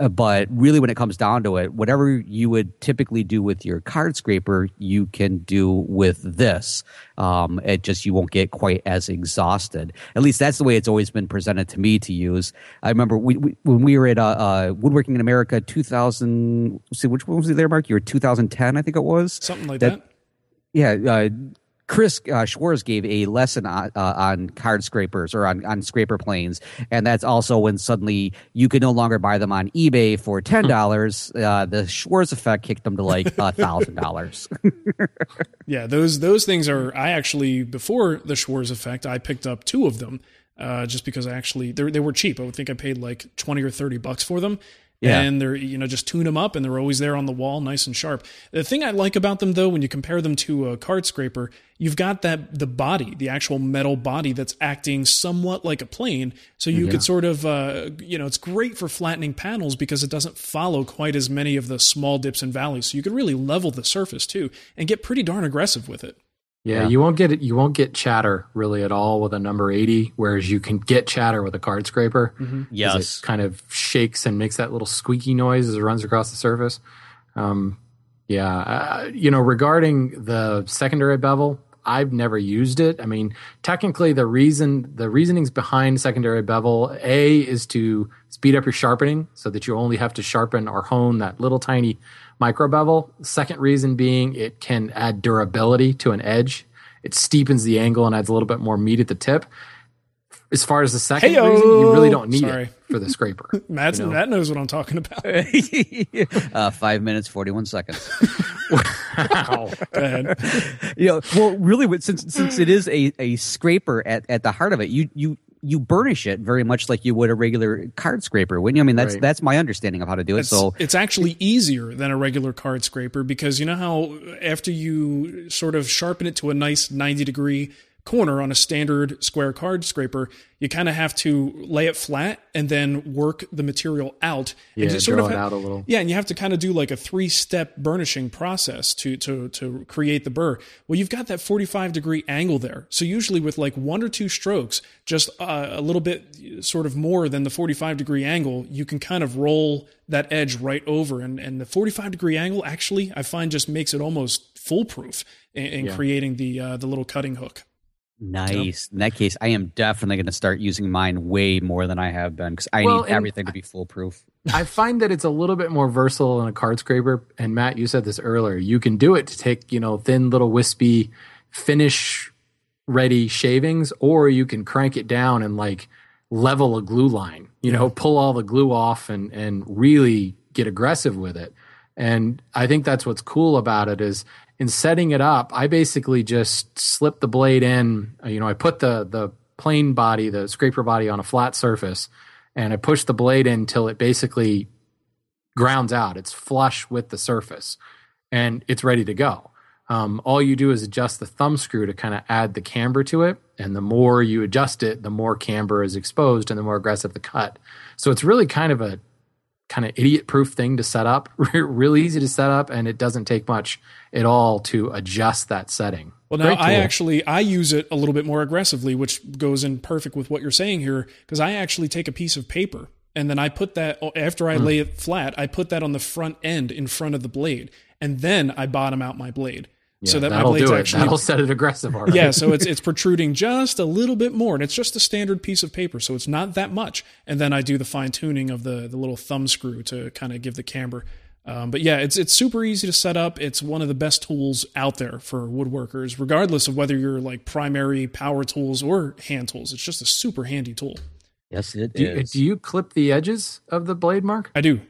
Uh, but really, when it comes down to it, whatever you would typically do with your card scraper, you can do with this. Um, it just, you won't get quite as exhausted. At least that's the way it's always been presented to me to use. I remember we, we, when we were at uh, uh, Woodworking in America two thousand, see, which one was it there, Mark? You were two thousand ten, I think it was? Something like that. that. Yeah, uh, Chris uh, Schwartz gave a lesson on, uh, on card scrapers or on, on scraper planes, and that's also when suddenly you could no longer buy them on eBay for ten dollars. Uh, the Schwartz effect kicked them to like a thousand dollars. Yeah, those those things are. I actually before the Schwartz effect, I picked up two of them uh, just because I actually they they were cheap. I would think I paid like twenty or thirty bucks for them. Yeah. And they're, you know, just tune them up and they're always there on the wall, nice and sharp. The thing I like about them, though, when you compare them to a card scraper, you've got that the body, the actual metal body that's acting somewhat like a plane. So you yeah. could sort of, uh, you know, it's great for flattening panels because it doesn't follow quite as many of the small dips and valleys. So you could really level the surface, too, and get pretty darn aggressive with it. Yeah, yeah, you won't get it. You won't get chatter really at all with a number eighty, whereas you can get chatter with a card scraper. Mm-hmm. Yes, it kind of shakes and makes that little squeaky noise as it runs across the surface. Um, yeah, uh, you know, regarding the secondary bevel, I've never used it. I mean, technically, the reason the reasonings behind secondary bevel A is to speed up your sharpening, so that you only have to sharpen or hone that little tiny micro bevel. Second reason being it can add durability to an edge. It steepens the angle and adds a little bit more meat at the tip. As far as the second Hey-o. reason, you really don't need Sorry. it for the scraper. Matt you know? Matt knows what I'm talking about. uh, five minutes, forty-one seconds. Wow. Go ahead. You know, well, really, since since it is a, a scraper at, at the heart of it, you you. you burnish it very much like you would a regular card scraper, wouldn't you? I mean, that's right. that's my understanding of how to do it. It's, so it's actually easier than a regular card scraper because you know how after you sort of sharpen it to a nice ninety degree corner on a standard square card scraper, you kind of have to lay it flat and then work the material out. Yeah, and just draw sort of it ha- out a little. Yeah, and you have to kind of do like a three-step burnishing process to to to create the burr. Well, you've got that forty-five degree angle there. So usually with like one or two strokes, just uh, a little bit sort of more than the forty-five degree angle, you can kind of roll that edge right over. And, and the forty-five degree angle actually, I find just makes it almost foolproof in, in yeah. creating the uh, the little cutting hook. Nice. Yep. In that case, I am definitely going to start using mine way more than I have been because I well, need everything to be foolproof. I find that it's a little bit more versatile than a card scraper. And Matt, you said this earlier. You can do it to take, you know, thin little wispy finish ready shavings, or you can crank it down and like level a glue line, you know, pull all the glue off and, and really get aggressive with it. And I think that's what's cool about it is in setting it up, I basically just slip the blade in. You know, I put the the plane body, the scraper body on a flat surface, and I push the blade in till it basically grounds out. It's flush with the surface, and it's ready to go. Um, all you do is adjust the thumb screw to kind of add the camber to it, and the more you adjust it, the more camber is exposed and the more aggressive the cut. So it's really kind of a kind of idiot-proof thing to set up, really easy to set up, and it doesn't take much at all to adjust that setting. Well, now I actually, I use it a little bit more aggressively, which goes in perfect with what you're saying here, because I actually take a piece of paper, and then I put that, after I mm. lay it flat, I put that on the front end in front of the blade, and then I bottom out my blade. Yeah, so that that'll my blade's do it. Actually, that'll set it aggressive already. Yeah, so it's it's protruding just a little bit more, and it's just a standard piece of paper, so it's not that much. And then I do the fine tuning of the the little thumb screw to kind of give the camber. Um, but yeah, it's it's super easy to set up. It's one of the best tools out there for woodworkers, regardless of whether you're like primary power tools or hand tools. It's just a super handy tool. Yes, it do, is. Do you clip the edges of the blade, Mark? I do.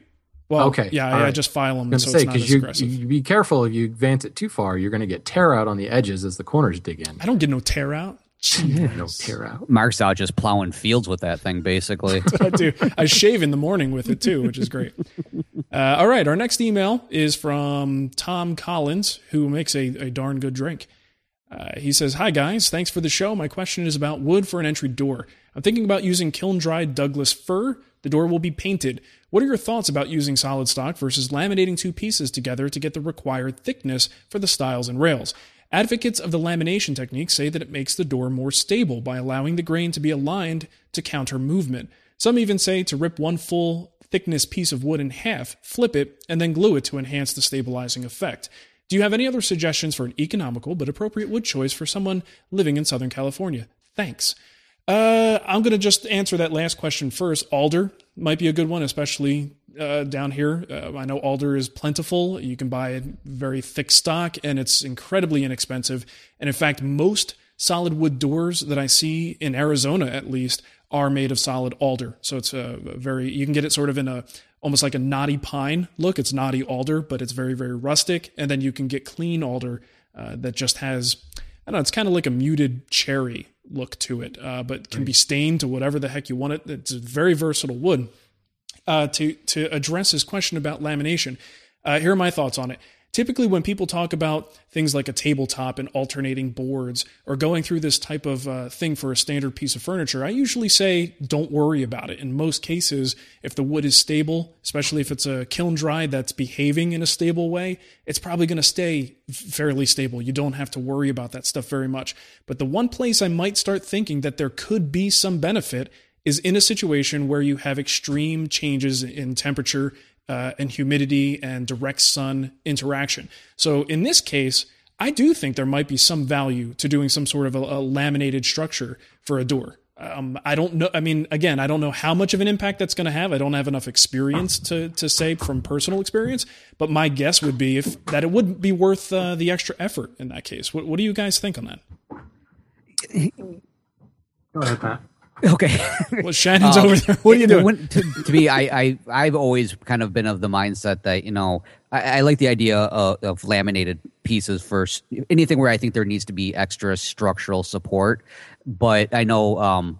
Well, okay. Yeah, I, right. I just file them. I was so say, it's not as you, aggressive. You be careful if you advance it too far. You're going to get tear out on the edges as the corners dig in. I don't get no tear out. Yeah, no tear out. Mark's out just plowing fields with that thing, basically. I do. I shave in the morning with it, too, which is great. Uh, all right. Our next email is from Tom Collins, who makes a, a darn good drink. Uh, he says, "Hi, guys. Thanks for the show. My question is about wood for an entry door. I'm thinking about using kiln-dried Douglas fir. The door will be painted. What are your thoughts about using solid stock versus laminating two pieces together to get the required thickness for the stiles and rails? Advocates of the lamination technique say that it makes the door more stable by allowing the grain to be aligned to counter movement. Some even say to rip one full thickness piece of wood in half, flip it, and then glue it to enhance the stabilizing effect. Do you have any other suggestions for an economical but appropriate wood choice for someone living in Southern California? Thanks. Uh, I'm going to just answer that last question first. Alder might be a good one, especially uh, down here. Uh, I know alder is plentiful. You can buy a very thick stock, and it's incredibly inexpensive. And in fact, most solid wood doors that I see in Arizona, at least, are made of solid alder. So it's a very, you can get it sort of in a, almost like a knotty pine look. It's knotty alder, but it's very, very rustic. And then you can get clean alder uh, that just has, I don't know, it's kind of like a muted cherry look to it, uh, but can be stained to whatever the heck you want it. It's a very versatile wood. Uh, to, to address his question about lamination, uh, here are my thoughts on it. Typically, when people talk about things like a tabletop and alternating boards or going through this type of uh, thing for a standard piece of furniture, I usually say don't worry about it. In most cases, if the wood is stable, especially if it's a kiln dried that's behaving in a stable way, it's probably going to stay fairly stable. You don't have to worry about that stuff very much. But the one place I might start thinking that there could be some benefit is in a situation where you have extreme changes in temperature Uh, and humidity and direct sun interaction. So in this case, I do think there might be some value to doing some sort of a, a laminated structure for a door. Um, I don't know. I mean, again, I don't know how much of an impact that's going to have. I don't have enough experience to to say from personal experience, but my guess would be if that it would be worth uh, the extra effort in that case. What, what do you guys think on that? Go ahead, Pat. Okay. Well, Shannon's um, over there. What are you doing? When, to, to me, I, I, I've always kind of been of the mindset that, you know, I, I like the idea of, of laminated pieces for anything where I think there needs to be extra structural support. But I know um,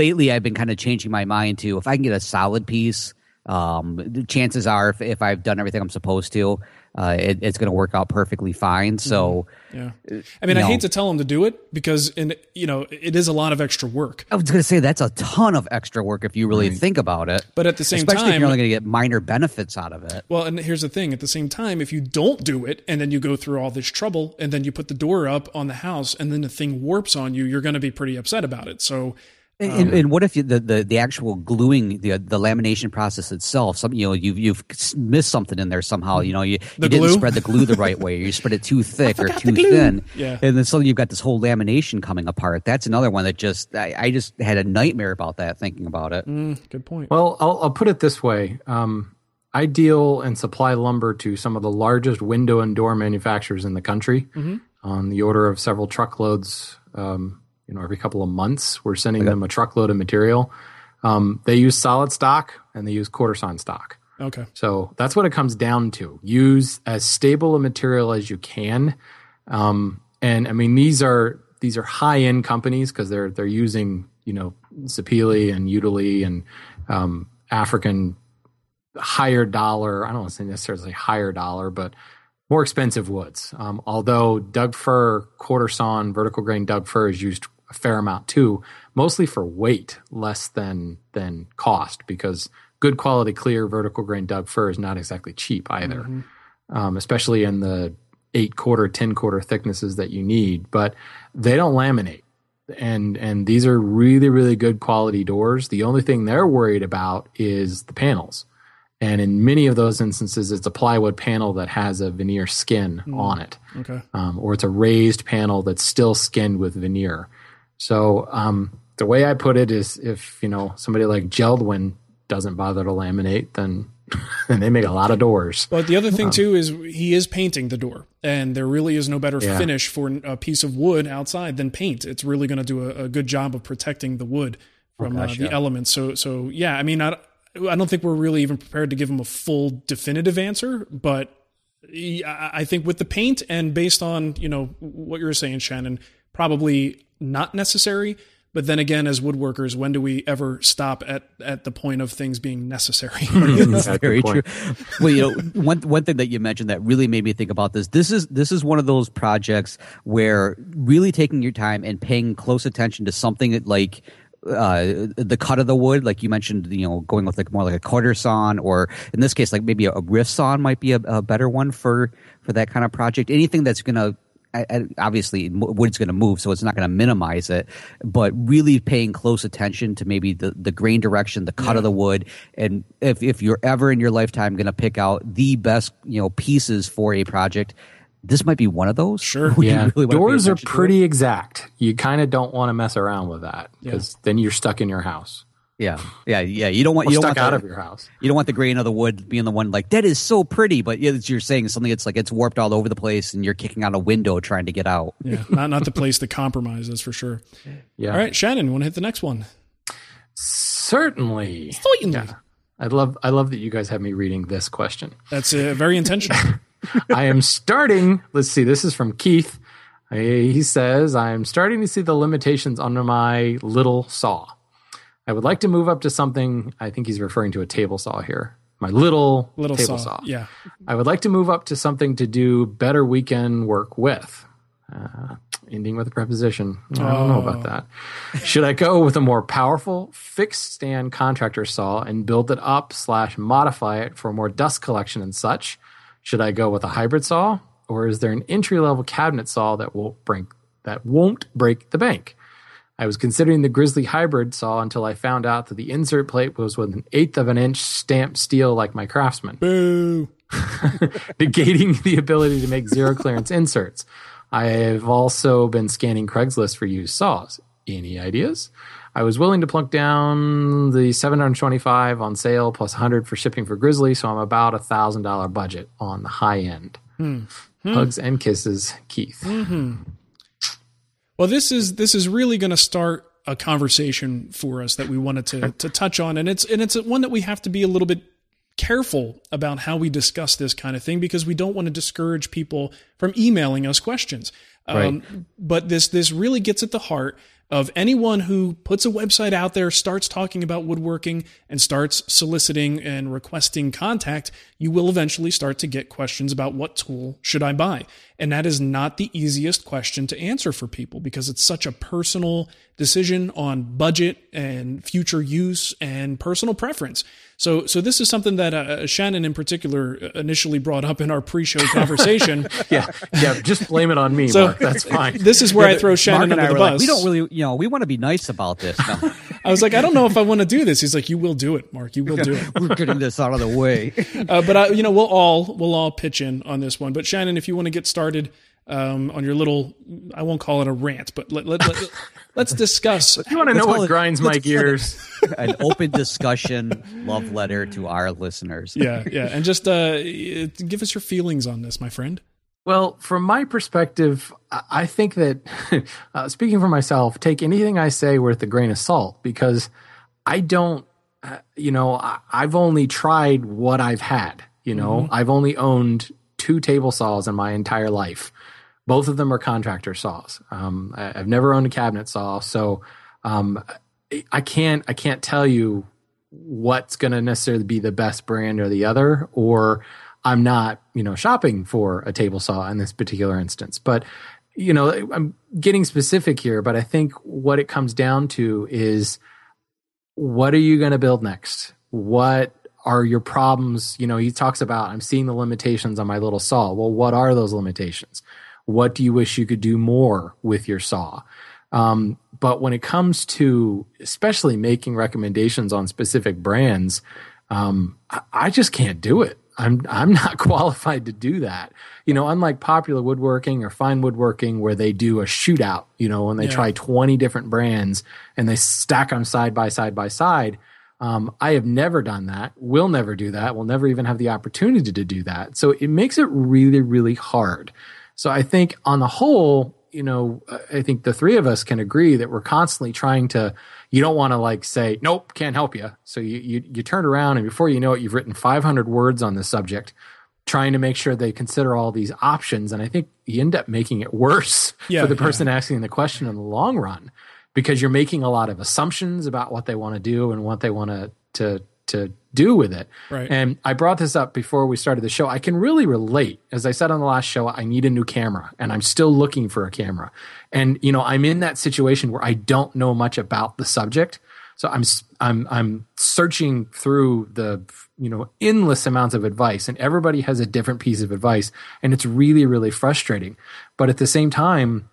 lately I've been kind of changing my mind to if I can get a solid piece, um, the chances are if, if I've done everything I'm supposed to, Uh, it, it's going to work out perfectly fine. So, yeah. I mean, I know. hate to tell them to do it because, in you know, it is a lot of extra work. I was going to say that's a ton of extra work if you really right. think about it. But at the same Especially time, if you're only going to get minor benefits out of it. Well, and here's the thing: at the same time, if you don't do it, and then you go through all this trouble, and then you put the door up on the house, and then the thing warps on you, you're going to be pretty upset about it. So. Um, and, and what if you, the, the, the actual gluing, the the lamination process itself, some, you know, you've, you've missed something in there somehow. You know, you, you didn't spread the glue the right way. Or you spread it too thick or too thin. Yeah. And then suddenly you've got this whole lamination coming apart. That's another one that just I, I just had a nightmare about that thinking about it. Mm, good point. Well, I'll, I'll put it this way. Um, I deal and supply lumber to some of the largest window and door manufacturers in the country mm-hmm. on the order of several truckloads um You know, every couple of months, we're sending okay. them a truckload of material. Um, they use solid stock and they use quarter-sawn stock. Okay. So that's what it comes down to. Use as stable a material as you can. Um, and I mean, these are these are high-end companies because they're they're using you know Sapele and Udali and um, African higher dollar. I don't want to say necessarily higher dollar, but more expensive woods. Um, although Doug fir, quarter-sawn, vertical grain Doug fir is used a fair amount too, mostly for weight less than than cost, because good quality clear vertical grain Doug fir is not exactly cheap either, mm-hmm. um, especially in the eight quarter, ten quarter thicknesses that you need. But they don't laminate, and and these are really really good quality doors. The only thing they're worried about is the panels, and in many of those instances, it's a plywood panel that has a veneer skin mm. on it, okay, um, or it's a raised panel that's still skinned with veneer. So um, the way I put it is, if you know somebody like Geldwin doesn't bother to laminate, then then they make a lot of doors. But the other thing um, too is he is painting the door, and there really is no better yeah. finish for a piece of wood outside than paint. It's really going to do a, a good job of protecting the wood from oh gosh, uh, the yeah. elements. So so yeah, I mean I I don't think we're really even prepared to give him a full definitive answer, but I think with the paint and based on you know what you're saying, Shannon, probably not necessary. But then again, as woodworkers, when do we ever stop at, at the point of things being necessary? That's very true. Well, you know, one one thing that you mentioned that really made me think about this. This is this is one of those projects where really taking your time and paying close attention to something that like Uh, the cut of the wood, like you mentioned, you know, going with like more like a quarter sawn, or in this case, like maybe a, a rift sawn might be a, a better one for for that kind of project. Anything that's going to I, I, obviously wood's going to move, so it's not going to minimize it, but really paying close attention to maybe the, the grain direction, the cut yeah. of the wood. And if, if you're ever in your lifetime going to pick out the best, you know, pieces for a project, this might be one of those. Sure. Yeah. Really doors are pretty exact. You kind of don't want to mess around with that because yeah. then you're stuck in your house. Yeah, yeah, yeah. You don't want well, you don't stuck want the, out of your house. You don't want the grain of the wood being the one like that is so pretty, but you're saying something that's like it's warped all over the place, and you're kicking out a window trying to get out. Yeah, not not the place to compromise. That's for sure. Yeah. All right, Shannon, want to hit the next one? Certainly. Certainly. Yeah. I love I love that you guys have me reading this question. That's uh, very intentional. I am starting. Let's see. This is from Keith. He says, "I am starting to see the limitations under my little saw. I would like to move up to something," I think he's referring to a table saw here, my little, little table saw. saw. Yeah. "I would like to move up to something to do better weekend work with." Uh, ending with a preposition. I don't oh. know about that. "Should I go with a more powerful fixed stand contractor saw and build it up slash modify it for more dust collection and such? Should I go with a hybrid saw? Or is there an entry-level cabinet saw that won't break, that won't break the bank? I was considering the Grizzly hybrid saw until I found out that the insert plate was with an eighth of an inch stamped steel like my Craftsman." Boo! "Negating the ability to make zero clearance inserts. I have also been scanning Craigslist for used saws. Any ideas? I was willing to plunk down the seven hundred twenty-five dollars on sale plus one hundred dollars for shipping for Grizzly, so I'm about a one thousand dollars budget on the high end. Hmm. Hmm. Hugs and kisses, Keith." Mm-hmm. Well, this is this is really going to start a conversation for us that we wanted to to touch on, and it's and it's one that we have to be a little bit careful about how we discuss this kind of thing because we don't want to discourage people from emailing us questions. Right. Um, but this this really gets at the heart of anyone who puts a website out there, starts talking about woodworking, and starts soliciting and requesting contact. You will eventually start to get questions about what tool should I buy. And that is not the easiest question to answer for people because it's such a personal decision on budget and future use and personal preference. So so this is something that uh, Shannon in particular initially brought up in our pre-show conversation. yeah, yeah, just blame it on me, so, Mark. That's fine. This is where yeah, I throw Shannon under the bus. Like, we don't really, you know, we want to be nice about this. No. I was like, I don't know if I want to do this. He's like, you will do it, Mark. You will do it. We're getting this out of the way. uh, but, I, you know, we'll all we'll all pitch in on this one. But, Shannon, if you want to get started um, on your little, I won't call it a rant, but let, let, let, let's discuss. You want to know what it, grinds my gears? An open discussion, love letter to our listeners. Yeah, yeah. And just uh, give us your feelings on this, my friend. Well, from my perspective, I think that, uh, speaking for myself, take anything I say with a grain of salt because I don't, uh, you know, I, I've only tried what I've had, you know. Mm-hmm. I've only owned two table saws in my entire life. Both of them are contractor saws. Um, I, I've never owned a cabinet saw, so um, I can't, I can't tell you what's going to necessarily be the best brand or the other, or I'm not, you know, shopping for a table saw in this particular instance. But, you know, I'm getting specific here, but I think what it comes down to is what are you going to build next? What are your problems? You know, he talks about, I'm seeing the limitations on my little saw. Well, what are those limitations? What do you wish you could do more with your saw? Um, but when it comes to especially making recommendations on specific brands, um, I, I just can't do it. I'm I'm not qualified to do that. You know, unlike popular woodworking or fine woodworking where they do a shootout, you know, and they yeah. try twenty different brands and they stack them side by side by side. Um, I have never done that. We'll never do that. We'll never even have the opportunity to do that. So it makes it really, really hard. So I think on the whole, you know, I think the three of us can agree that we're constantly trying to, you don't want to like say, nope, can't help you. So you, you, you turn around and before you know it, you've written five hundred words on this subject, trying to make sure they consider all these options. And I think you end up making it worse yeah, for the person yeah. asking the question in the long run, because you're making a lot of assumptions about what they want to do and what they want to, to, to do with it. Right. And I brought this up before we started the show. I can really relate. As I said on the last show, I need a new camera and I'm still looking for a camera. And, you know, I'm in that situation where I don't know much about the subject. So I'm I'm I'm searching through the you know endless amounts of advice, and everybody has a different piece of advice, and it's really really frustrating. But at the same time,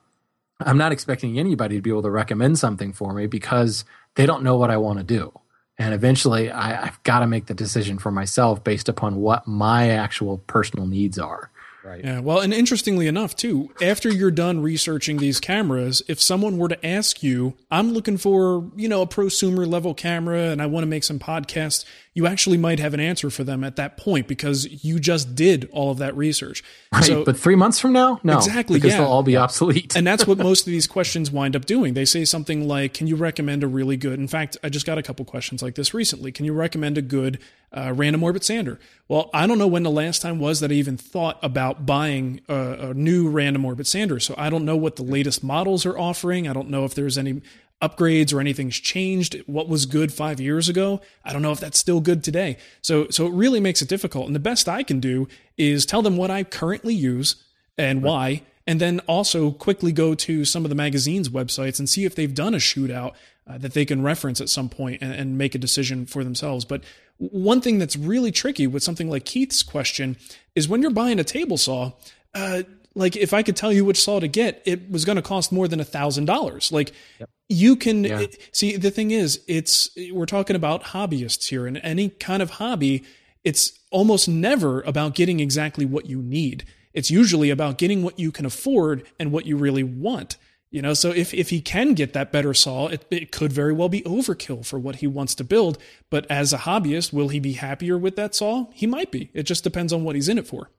I'm not expecting anybody to be able to recommend something for me because they don't know what I want to do. And eventually, I, I've got to make the decision for myself based upon what my actual personal needs are. Right. Yeah. Well, and interestingly enough, too, after you're done researching these cameras, if someone were to ask you, I'm looking for, you know, a prosumer level camera and I want to make some podcasts, you actually might have an answer for them at that point because you just did all of that research. Right. So, but three months from now? No. Exactly. Because yeah. they'll all be obsolete. And that's what most of these questions wind up doing. They say something like, can you recommend a really good, in fact, I just got a couple questions like this recently. Can you recommend a good uh, random orbit sander? Well, I don't know when the last time was that I even thought about buying a, a new random orbit sander. So I don't know what the latest models are offering. I don't know if there's any upgrades or anything's changed. What was good five years ago, I don't know if that's still good today. So, so it really makes it difficult. And the best I can do is tell them what I currently use and why, and then also quickly go to some of the magazine's websites and see if they've done a shootout uh, that they can reference at some point and, and make a decision for themselves. But one thing that's really tricky with something like Keith's question is when you're buying a table saw, uh, like if I could tell you which saw to get, it was going to cost more than a thousand dollars. Like yep. you can yeah. it, see, the thing is, it's, we're talking about hobbyists here, and any kind of hobby, it's almost never about getting exactly what you need. It's usually about getting what you can afford and what you really want. You know, so if, if he can get that better saw, it, it could very well be overkill for what he wants to build. But as a hobbyist, will he be happier with that saw? He might be. It just depends on what he's in it for.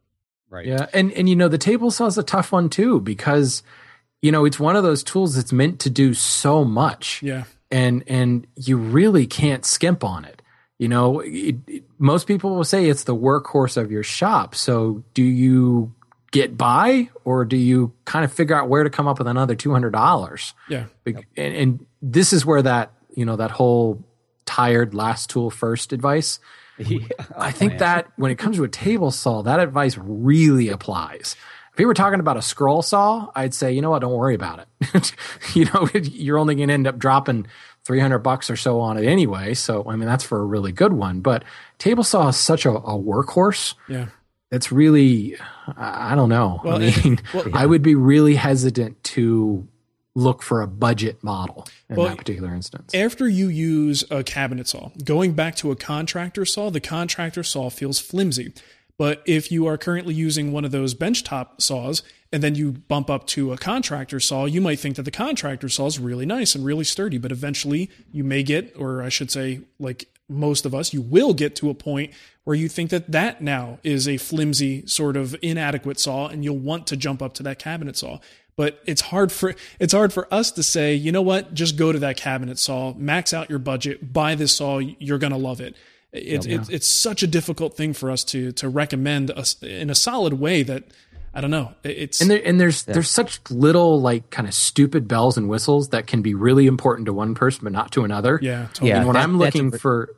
Right. Yeah. And, and, you know, the table saw is a tough one too, because, you know, it's one of those tools that's meant to do so much. Yeah. And, and you really can't skimp on it. You know, it, it, most people will say it's the workhorse of your shop. So do you get by, or do you kind of figure out where to come up with another two hundred dollars? Yeah. And, and this is where that, you know, that whole tired last tool first advice, yeah. I think Man. that when it comes to a table saw, that advice really applies. If you were talking about a scroll saw, I'd say, you know what, don't worry about it. You know, you're only going to end up dropping three hundred bucks or so on it anyway. So, I mean, that's for a really good one. But table saw is such a, a workhorse. Yeah. That's really, I don't know. Well, I mean, it, well, yeah. I would be really hesitant to look for a budget model in well, that particular instance. After you use a cabinet saw, going back to a contractor saw, the contractor saw feels flimsy. But if you are currently using one of those benchtop saws and then you bump up to a contractor saw, you might think that the contractor saw is really nice and really sturdy. But eventually you may get, or I should say, like most of us, you will get to a point where you think that that now is a flimsy sort of inadequate saw, and you'll want to jump up to that cabinet saw. But it's hard for it's hard for us to say, you know what, just go to that cabinet saw, max out your budget, buy this saw, you're going to love it. It's, yeah. it's it's such a difficult thing for us to to recommend us in a solid way that, I don't know. It's and, there, and there's yeah. there's such little like kind of stupid bells and whistles that can be really important to one person but not to another. Yeah, totally. Yeah, and when that, I'm looking a, for.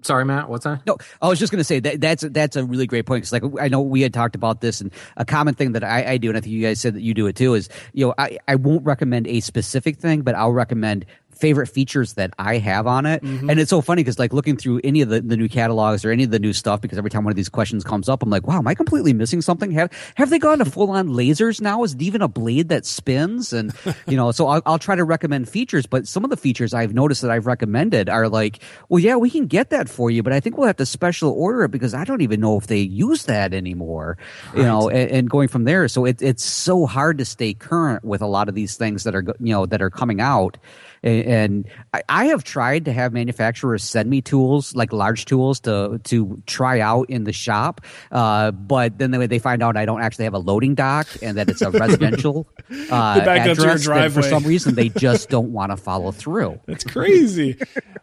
Sorry, Matt. What's that? No, I was just going to say that that's that's a really great point. It's like, I know we had talked about this, and a common thing that I, I do, and I think you guys said that you do it too, is, you know, I, I won't recommend a specific thing, but I'll recommend favorite features that I have on it. Mm-hmm. And it's so funny because, like, looking through any of the, the new catalogs or any of the new stuff, because every time one of these questions comes up, I'm like, wow, am I completely missing something? Have have they gone to full-on lasers now? Is it even a blade that spins? And, you know, so I'll, I'll try to recommend features, but some of the features I've noticed that I've recommended are like, well, yeah, we can get that for you, but I think we'll have to special order it because I don't even know if they use that anymore, right. You know, and, and going from there. So it, it's so hard to stay current with a lot of these things that are, you know, that are coming out. And I have tried to have manufacturers send me tools, like large tools, to to try out in the shop. Uh, but then they, they find out I don't actually have a loading dock and that it's a residential uh, address. And for some reason, they just don't want to follow through. That's crazy.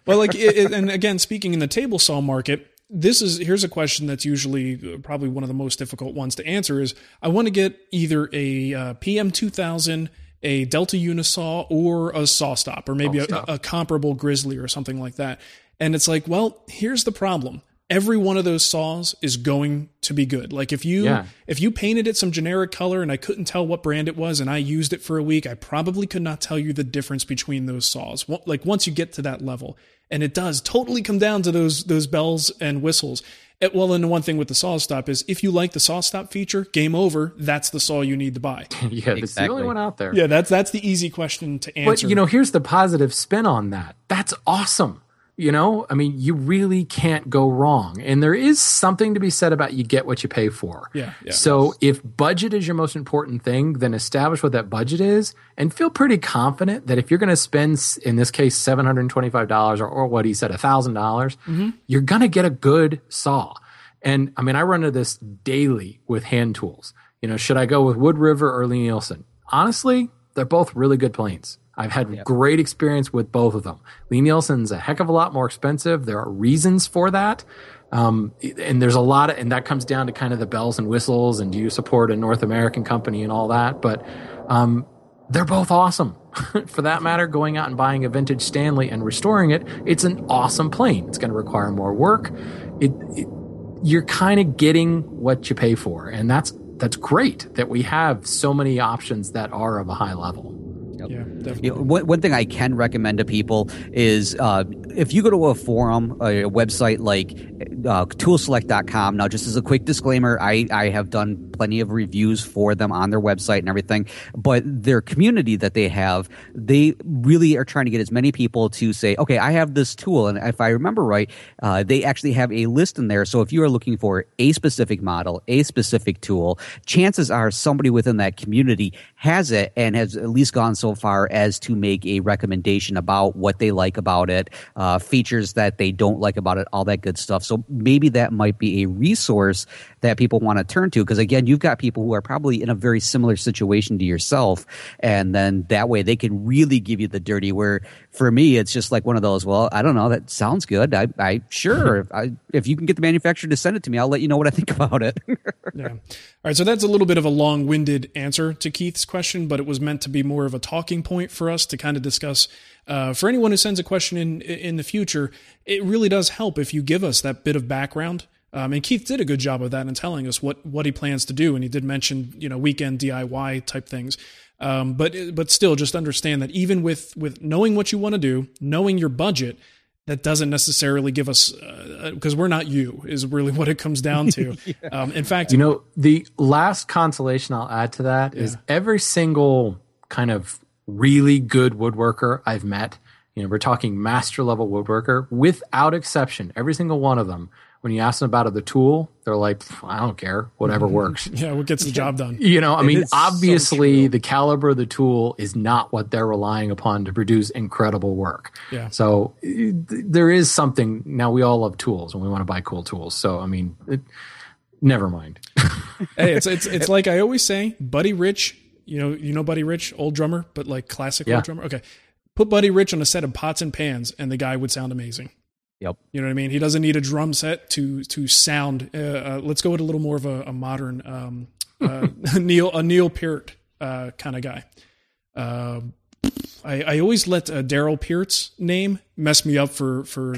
Well, like, it, it, and again, speaking in the table saw market, this is here's a question that's usually probably one of the most difficult ones to answer. Is I want to get either a uh, P M two thousand. A Delta Unisaw or a SawStop, or maybe a, a comparable Grizzly or something like that. And it's like, well, here's the problem. every one of those saws is going to be good. Like if you, yeah. if you painted it some generic color and I couldn't tell what brand it was and I used it for a week, I probably could not tell you the difference between those saws. Like once you get to that level, and it does totally come down to those, those bells and whistles. It, well, and the one thing with the SawStop is if you like the SawStop feature, game over. That's the saw you need to buy. yeah, exactly. It's the only one out there. Yeah, that's that's the easy question to answer. But, you know, here's the positive spin on that. That's awesome. You know, I mean, you really can't go wrong. And there is something to be said about you get what you pay for. Yeah. yeah. So if budget is your most important thing, then establish what that budget is and feel pretty confident that if you're going to spend, in this case, seven hundred twenty-five dollars or, or what he said, one thousand dollars, mm-hmm. you're going to get a good saw. And I mean, I run into this daily with hand tools. You know, should I go with Wood River or Lee Nielsen? Honestly, they're both really good planes. I've had yep. great experience with both of them. Lee Nielsen's a heck of a lot more expensive. There are reasons for that. Um, and there's a lot of, and that comes down to kind of the bells and whistles and do you support a North American company and all that. But um, they're both awesome. For that matter, going out and buying a vintage Stanley and restoring it, it's an awesome plane. It's going to require more work. It, it you're kind of getting what you pay for. And that's, that's great that we have so many options that are of a high level. Yep. Yeah, definitely. You know, one, one thing I can recommend to people is uh, if you go to a forum, a website like uh, tool select dot com. Now, just as a quick disclaimer, I, I have done plenty of reviews for them on their website and everything. But their community that they have, they really are trying to get as many people to say, okay, I have this tool. And if I remember right, uh, they actually have a list in there. So if you are looking for a specific model, a specific tool, chances are somebody within that community has it and has at least gone so far as to make a recommendation about what they like about it, uh, features that they don't like about it, all that good stuff. So maybe that might be a resource that people want to turn to because, again, you've got people who are probably in a very similar situation to yourself, and then that way they can really give you the dirty, where for me it's just like one of those, well, I don't know, that sounds good. I, I sure, if, I, if you can get the manufacturer to send it to me, I'll let you know what I think about it. Yeah. All right, so that's a little bit of a long-winded answer to Keith's question, but it was meant to be more of a talking point for us to kind of discuss. Uh, for anyone who sends a question in in the future, it really does help if you give us that bit of background. Um, and Keith did a good job of that in telling us what what he plans to do, and he did mention, you know, weekend D I Y type things. Um, but but still, just understand that even with with knowing what you want to do, knowing your budget, that doesn't necessarily give us, because uh, we're not you, is really what it comes down to. yeah. um, in fact, you know, the last consolation I'll add to that yeah. is every single kind of really good woodworker I've met, you know, we're talking master level woodworker, without exception, every single one of them, when you ask them about the tool, they're like, I don't care, whatever mm-hmm. works. Yeah, what gets the job done. You know, I it mean, obviously so the caliber of the tool is not what they're relying upon to produce incredible work. Yeah. So th- there is something, now we all love tools and we want to buy cool tools. So, I mean, it, never mind. Hey, it's, it's, it's like I always say, Buddy Rich, You know, you know, Buddy Rich, old drummer, but like classic yeah. old drummer. Okay. Put Buddy Rich on a set of pots and pans and the guy would sound amazing. Yep. You know what I mean? He doesn't need a drum set to, to sound, uh, uh, let's go with a little more of a, a modern, um, uh, Neil, a Neil Peart, uh, kind of guy. Um, uh, I, I always let uh, Daryl Peart's name mess me up for, for,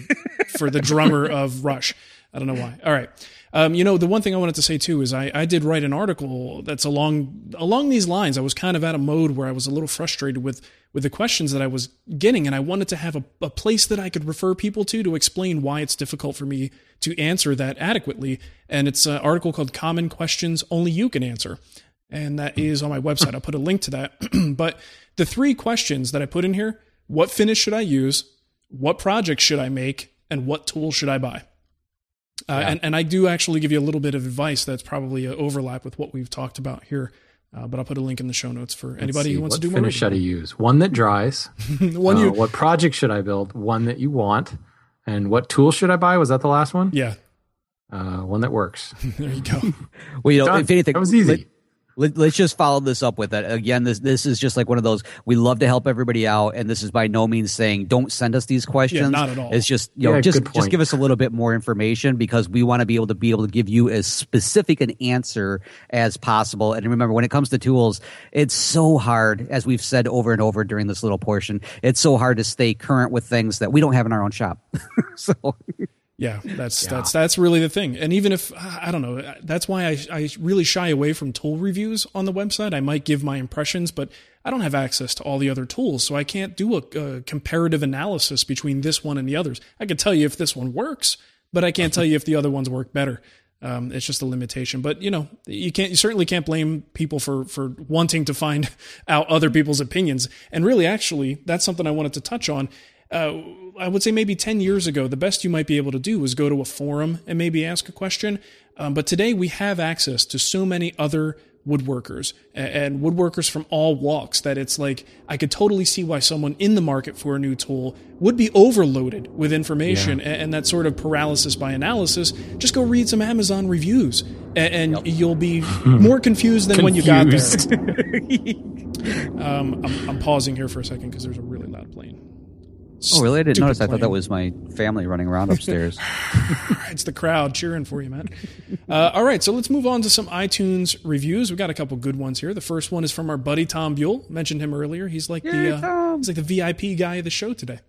for the drummer of Rush. I don't know why. All right. Um, you know, the one thing I wanted to say too is I, I did write an article that's along along these lines. I was kind of at a mode where I was a little frustrated with with the questions that I was getting, and I wanted to have a, a place that I could refer people to to explain why it's difficult for me to answer that adequately. And it's an article called Common Questions Only You Can Answer, and that is on my website. I'll put a link to that. But the three questions that I put in here: what finish should I use, what project should I make, and what tool should I buy? Uh, yeah. and, and I do actually give you a little bit of advice that's probably an overlap with what we've talked about here, uh, but I'll put a link in the show notes for anybody see, who wants to do more. What finish should I use? One that dries. one uh, you, what project should I build? One that you want. And what tool should I buy? Was that the last one? Yeah. Uh, one that works. There you go. Well, you know, if anything, that was easy. Let, Let, let's just follow this up with that. Again, this this is just like one of those, we love to help everybody out, and this is by no means saying don't send us these questions. Yeah, not at all. It's just, you know, yeah, just just give us a little bit more information because we want to be able to be able to give you as specific an answer as possible. And remember, when it comes to tools, it's so hard, as we've said over and over during this little portion, it's so hard to stay current with things that we don't have in our own shop. So... Yeah, that's yeah. that's that's really the thing. And even if, I don't know, that's why I, I really shy away from tool reviews on the website. I might give my impressions, but I don't have access to all the other tools, so I can't do a, a comparative analysis between this one and the others. I could tell you if this one works, but I can't tell you if the other ones work better. Um, it's just a limitation, but you know, you can't, you certainly can't blame people for, for wanting to find out other people's opinions. And really, actually, that's something I wanted to touch on. Uh, I would say maybe ten years ago, the best you might be able to do was go to a forum and maybe ask a question. Um, but today we have access to so many other woodworkers and woodworkers from all walks that it's like, I could totally see why someone in the market for a new tool would be overloaded with information yeah. and that sort of paralysis by analysis. Just go read some Amazon reviews and yep. you'll be more confused than confused. when you got there. um, I'm, I'm pausing here for a second because there's a really loud plane. Oh, really? I didn't notice. Plane. I thought that was my family running around upstairs. It's the crowd cheering for you, man. Uh, all right, so let's move on to some iTunes reviews. We've got a couple good ones here. The first one is from our buddy Tom Buell. Mentioned him earlier. He's like Yay, the uh, he's like the V I P guy of the show today.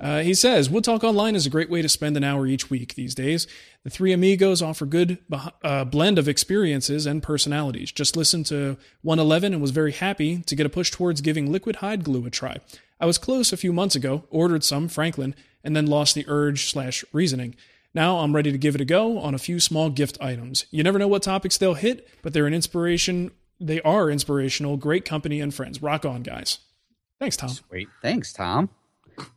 Uh, he says, Wood Talk Online is a great way to spend an hour each week these days. The three amigos offer good uh, blend of experiences and personalities. Just listened to one eleven and was very happy to get a push towards giving liquid hide glue a try. I was close a few months ago, ordered some Franklin, and then lost the urge slash reasoning. Now I'm ready to give it a go on a few small gift items. You never know what topics they'll hit, but they're an inspiration. They are inspirational. Great company and friends. Rock on, guys. Thanks, Tom. Sweet. Thanks, Tom.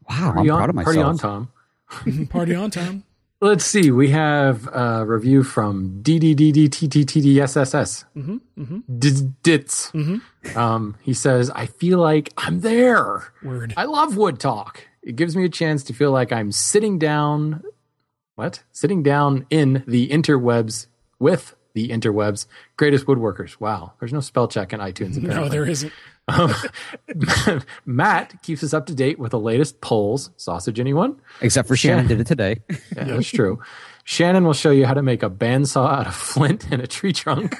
Wow, party I'm on, proud of myself. Party on, Tom. Party on, Tom. Let's see. We have a review from D D D D T T T D S S S. Mm-hmm, mm-hmm. D-Dits. Mm-hmm. Um, he says, I feel like I'm there. Word. I love Wood Talk. It gives me a chance to feel like I'm sitting down. What? Sitting down in the interwebs with the interwebs. Greatest woodworkers. Wow. There's no spell check in iTunes. Apparently. No, there isn't. Um, Matt keeps us up to date with the latest polls. Sausage, anyone? Except for Shannon, Shannon did it today. Yeah, that's true. Shannon will show you how to make a bandsaw out of flint and a tree trunk.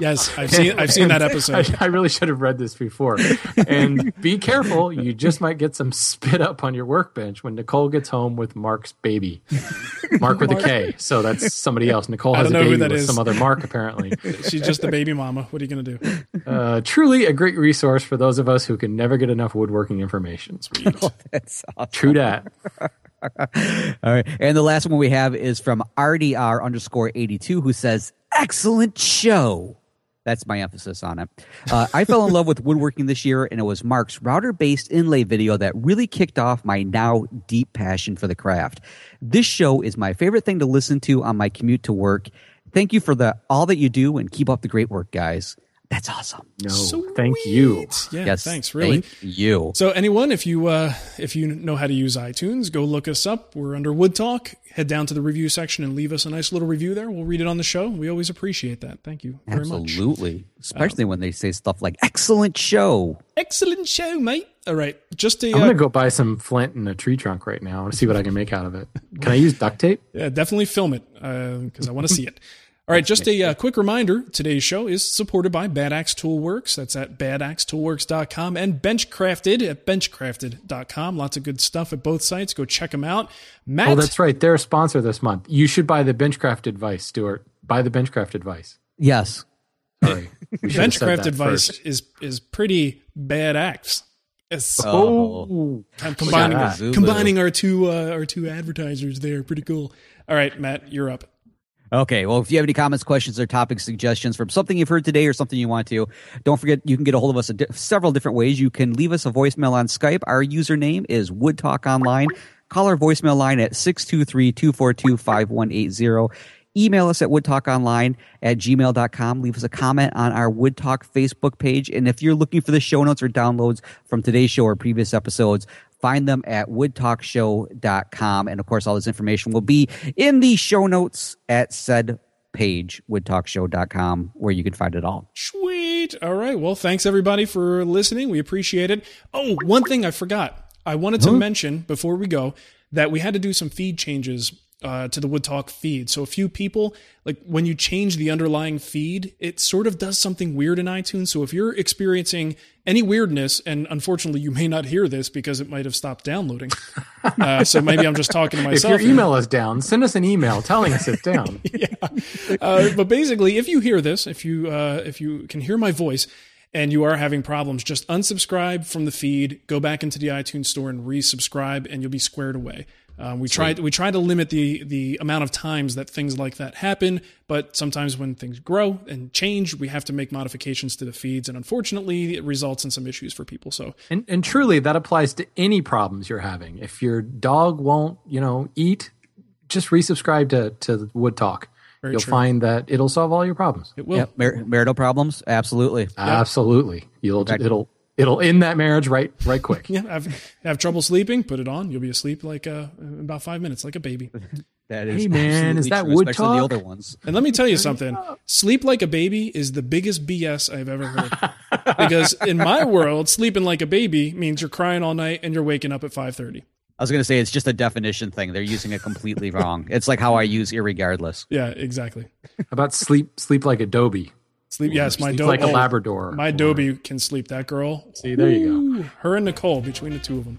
Yes, I've seen I've seen that episode. I, I really should have read this before. And be careful, you just might get some spit up on your workbench when Nicole gets home with Mark's baby. Mark with Mark. A K, so that's somebody else. Nicole has a baby with is. some other Mark, apparently. She's just the baby mama. What are you going to do? Uh, truly a great resource for those of us who can never get enough woodworking information. Oh, that's awesome. True that. All right. And the last one we have is from R D R underscore eighty-two, who says, excellent show. That's my emphasis on it. Uh, I fell in love with woodworking this year, and it was Mark's router-based inlay video that really kicked off my now deep passion for the craft. This show is my favorite thing to listen to on my commute to work. Thank you for the all that you do, and keep up the great work, guys. That's awesome. No, Sweet. thank you. Yeah, yes, thanks. Really, thank you. So, anyone, if you uh, if you know how to use iTunes, go look us up. We're under Wood Talk. Head down to the review section and leave us a nice little review there. We'll read it on the show. We always appreciate that. Thank you very Absolutely. much. Absolutely, especially um, when they say stuff like "excellent show," "excellent show, mate." All right, just a, I'm gonna uh, go buy some flint and a tree trunk right now and see what I can make out of it. Can I use duct tape? Yeah, definitely film it because uh, I want to see it. All right, just a uh, quick reminder, today's show is supported by Bad Axe Toolworks. That's at bad axe toolworks dot com and Benchcrafted at benchcrafted dot com. Lots of good stuff at both sites. Go check them out. Matt? Oh, that's right. They're a sponsor this month. You should buy the Benchcrafted Vice, Stuart. Buy the Benchcrafted Vice. Yes. Sorry. Benchcrafted Vice is, is pretty bad axe. Yes. Oh, I'm combining, combining our two uh, our two advertisers there. Pretty cool. All right, Matt, you're up. Okay, well, if you have any comments, questions, or topic suggestions from something you've heard today or something you want to, don't forget you can get a hold of us di- several different ways. You can leave us a voicemail on Skype. Our username is WoodTalkOnline. Call our voicemail line at six two three, two four two, five one eight zero. Email us at woodtalkonline at gmail dot com. Leave us a comment on our Wood Talk Facebook page. And if you're looking for the show notes or downloads from today's show or previous episodes, find them at wood talk show dot com. And, of course, all this information will be in the show notes at said page, wood talk show dot com, where you can find it all. Sweet. All right. Well, thanks, everybody, for listening. We appreciate it. Oh, one thing I forgot. I wanted to huh? mention before we go that we had to do some feed changes uh, to the Wood Talk feed. So a few people, like when you change the underlying feed, it sort of does something weird in iTunes. So if you're experiencing any weirdness, and unfortunately you may not hear this because it might have stopped downloading. Uh, so maybe I'm just talking to myself. If your email is down, send us an email telling us it's down. Yeah. Uh, but basically, if you hear this, if you uh, if you can hear my voice, and you are having problems, just unsubscribe from the feed, go back into the iTunes store and resubscribe, and you'll be squared away. Um, we try we try to limit the the amount of times that things like that happen, but sometimes when things grow and change, we have to make modifications to the feeds, and unfortunately, it results in some issues for people. So, and, and truly, that applies to any problems you're having. If your dog won't, you know, eat, just resubscribe to to Wood Talk. Very You'll true. Find that it'll solve all your problems. It will. Yep. Mar- marital problems, absolutely, yep. absolutely. You'll exactly. it'll it'll end that marriage right right quick. Yeah, I've have trouble sleeping. Put it on. You'll be asleep like uh, in about five minutes, like a baby. That is, hey man, is that true, Wood Talk? The older ones. And let me tell you something. Sleep like a baby is the biggest B S I've ever heard. Because in my world, sleeping like a baby means you're crying all night and you're waking up at five thirty. I was going to say it's just a definition thing. They're using it completely wrong. It's like how I use irregardless. Yeah, exactly. How about sleep sleep like Adobe? Sleep, yes, sleep my Adobe. Like oh, a Labrador. My Adobe can sleep, that girl. See, there Ooh. You go. Her and Nicole, between the two of them.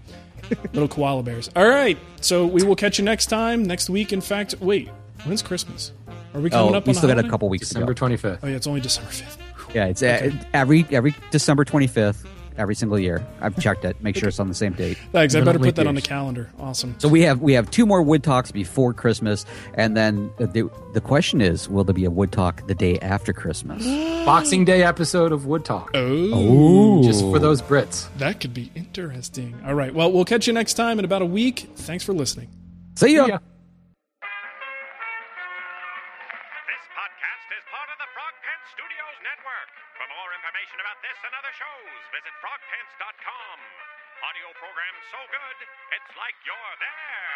Little koala bears. All right, so we will catch you next time, next week. In fact, wait, when's Christmas? Are we coming oh, up we on we still got a couple weeks December to go. twenty-fifth. Oh, yeah, it's only December fifth. Yeah, it's okay. every every December twenty-fifth. Every single year. I've checked it. Make sure it's on the same date. Thanks. I better put that on the calendar. Awesome. So we have we have two more Wood Talks before Christmas. And then the, the question is, will there be a Wood Talk the day after Christmas? Boxing Day episode of Wood Talk. Oh. Ooh. Just for those Brits. That could be interesting. All right. Well, we'll catch you next time in about a week. Thanks for listening. See ya. See ya. Visit frog pants dot com. Audio program so good, it's like you're there.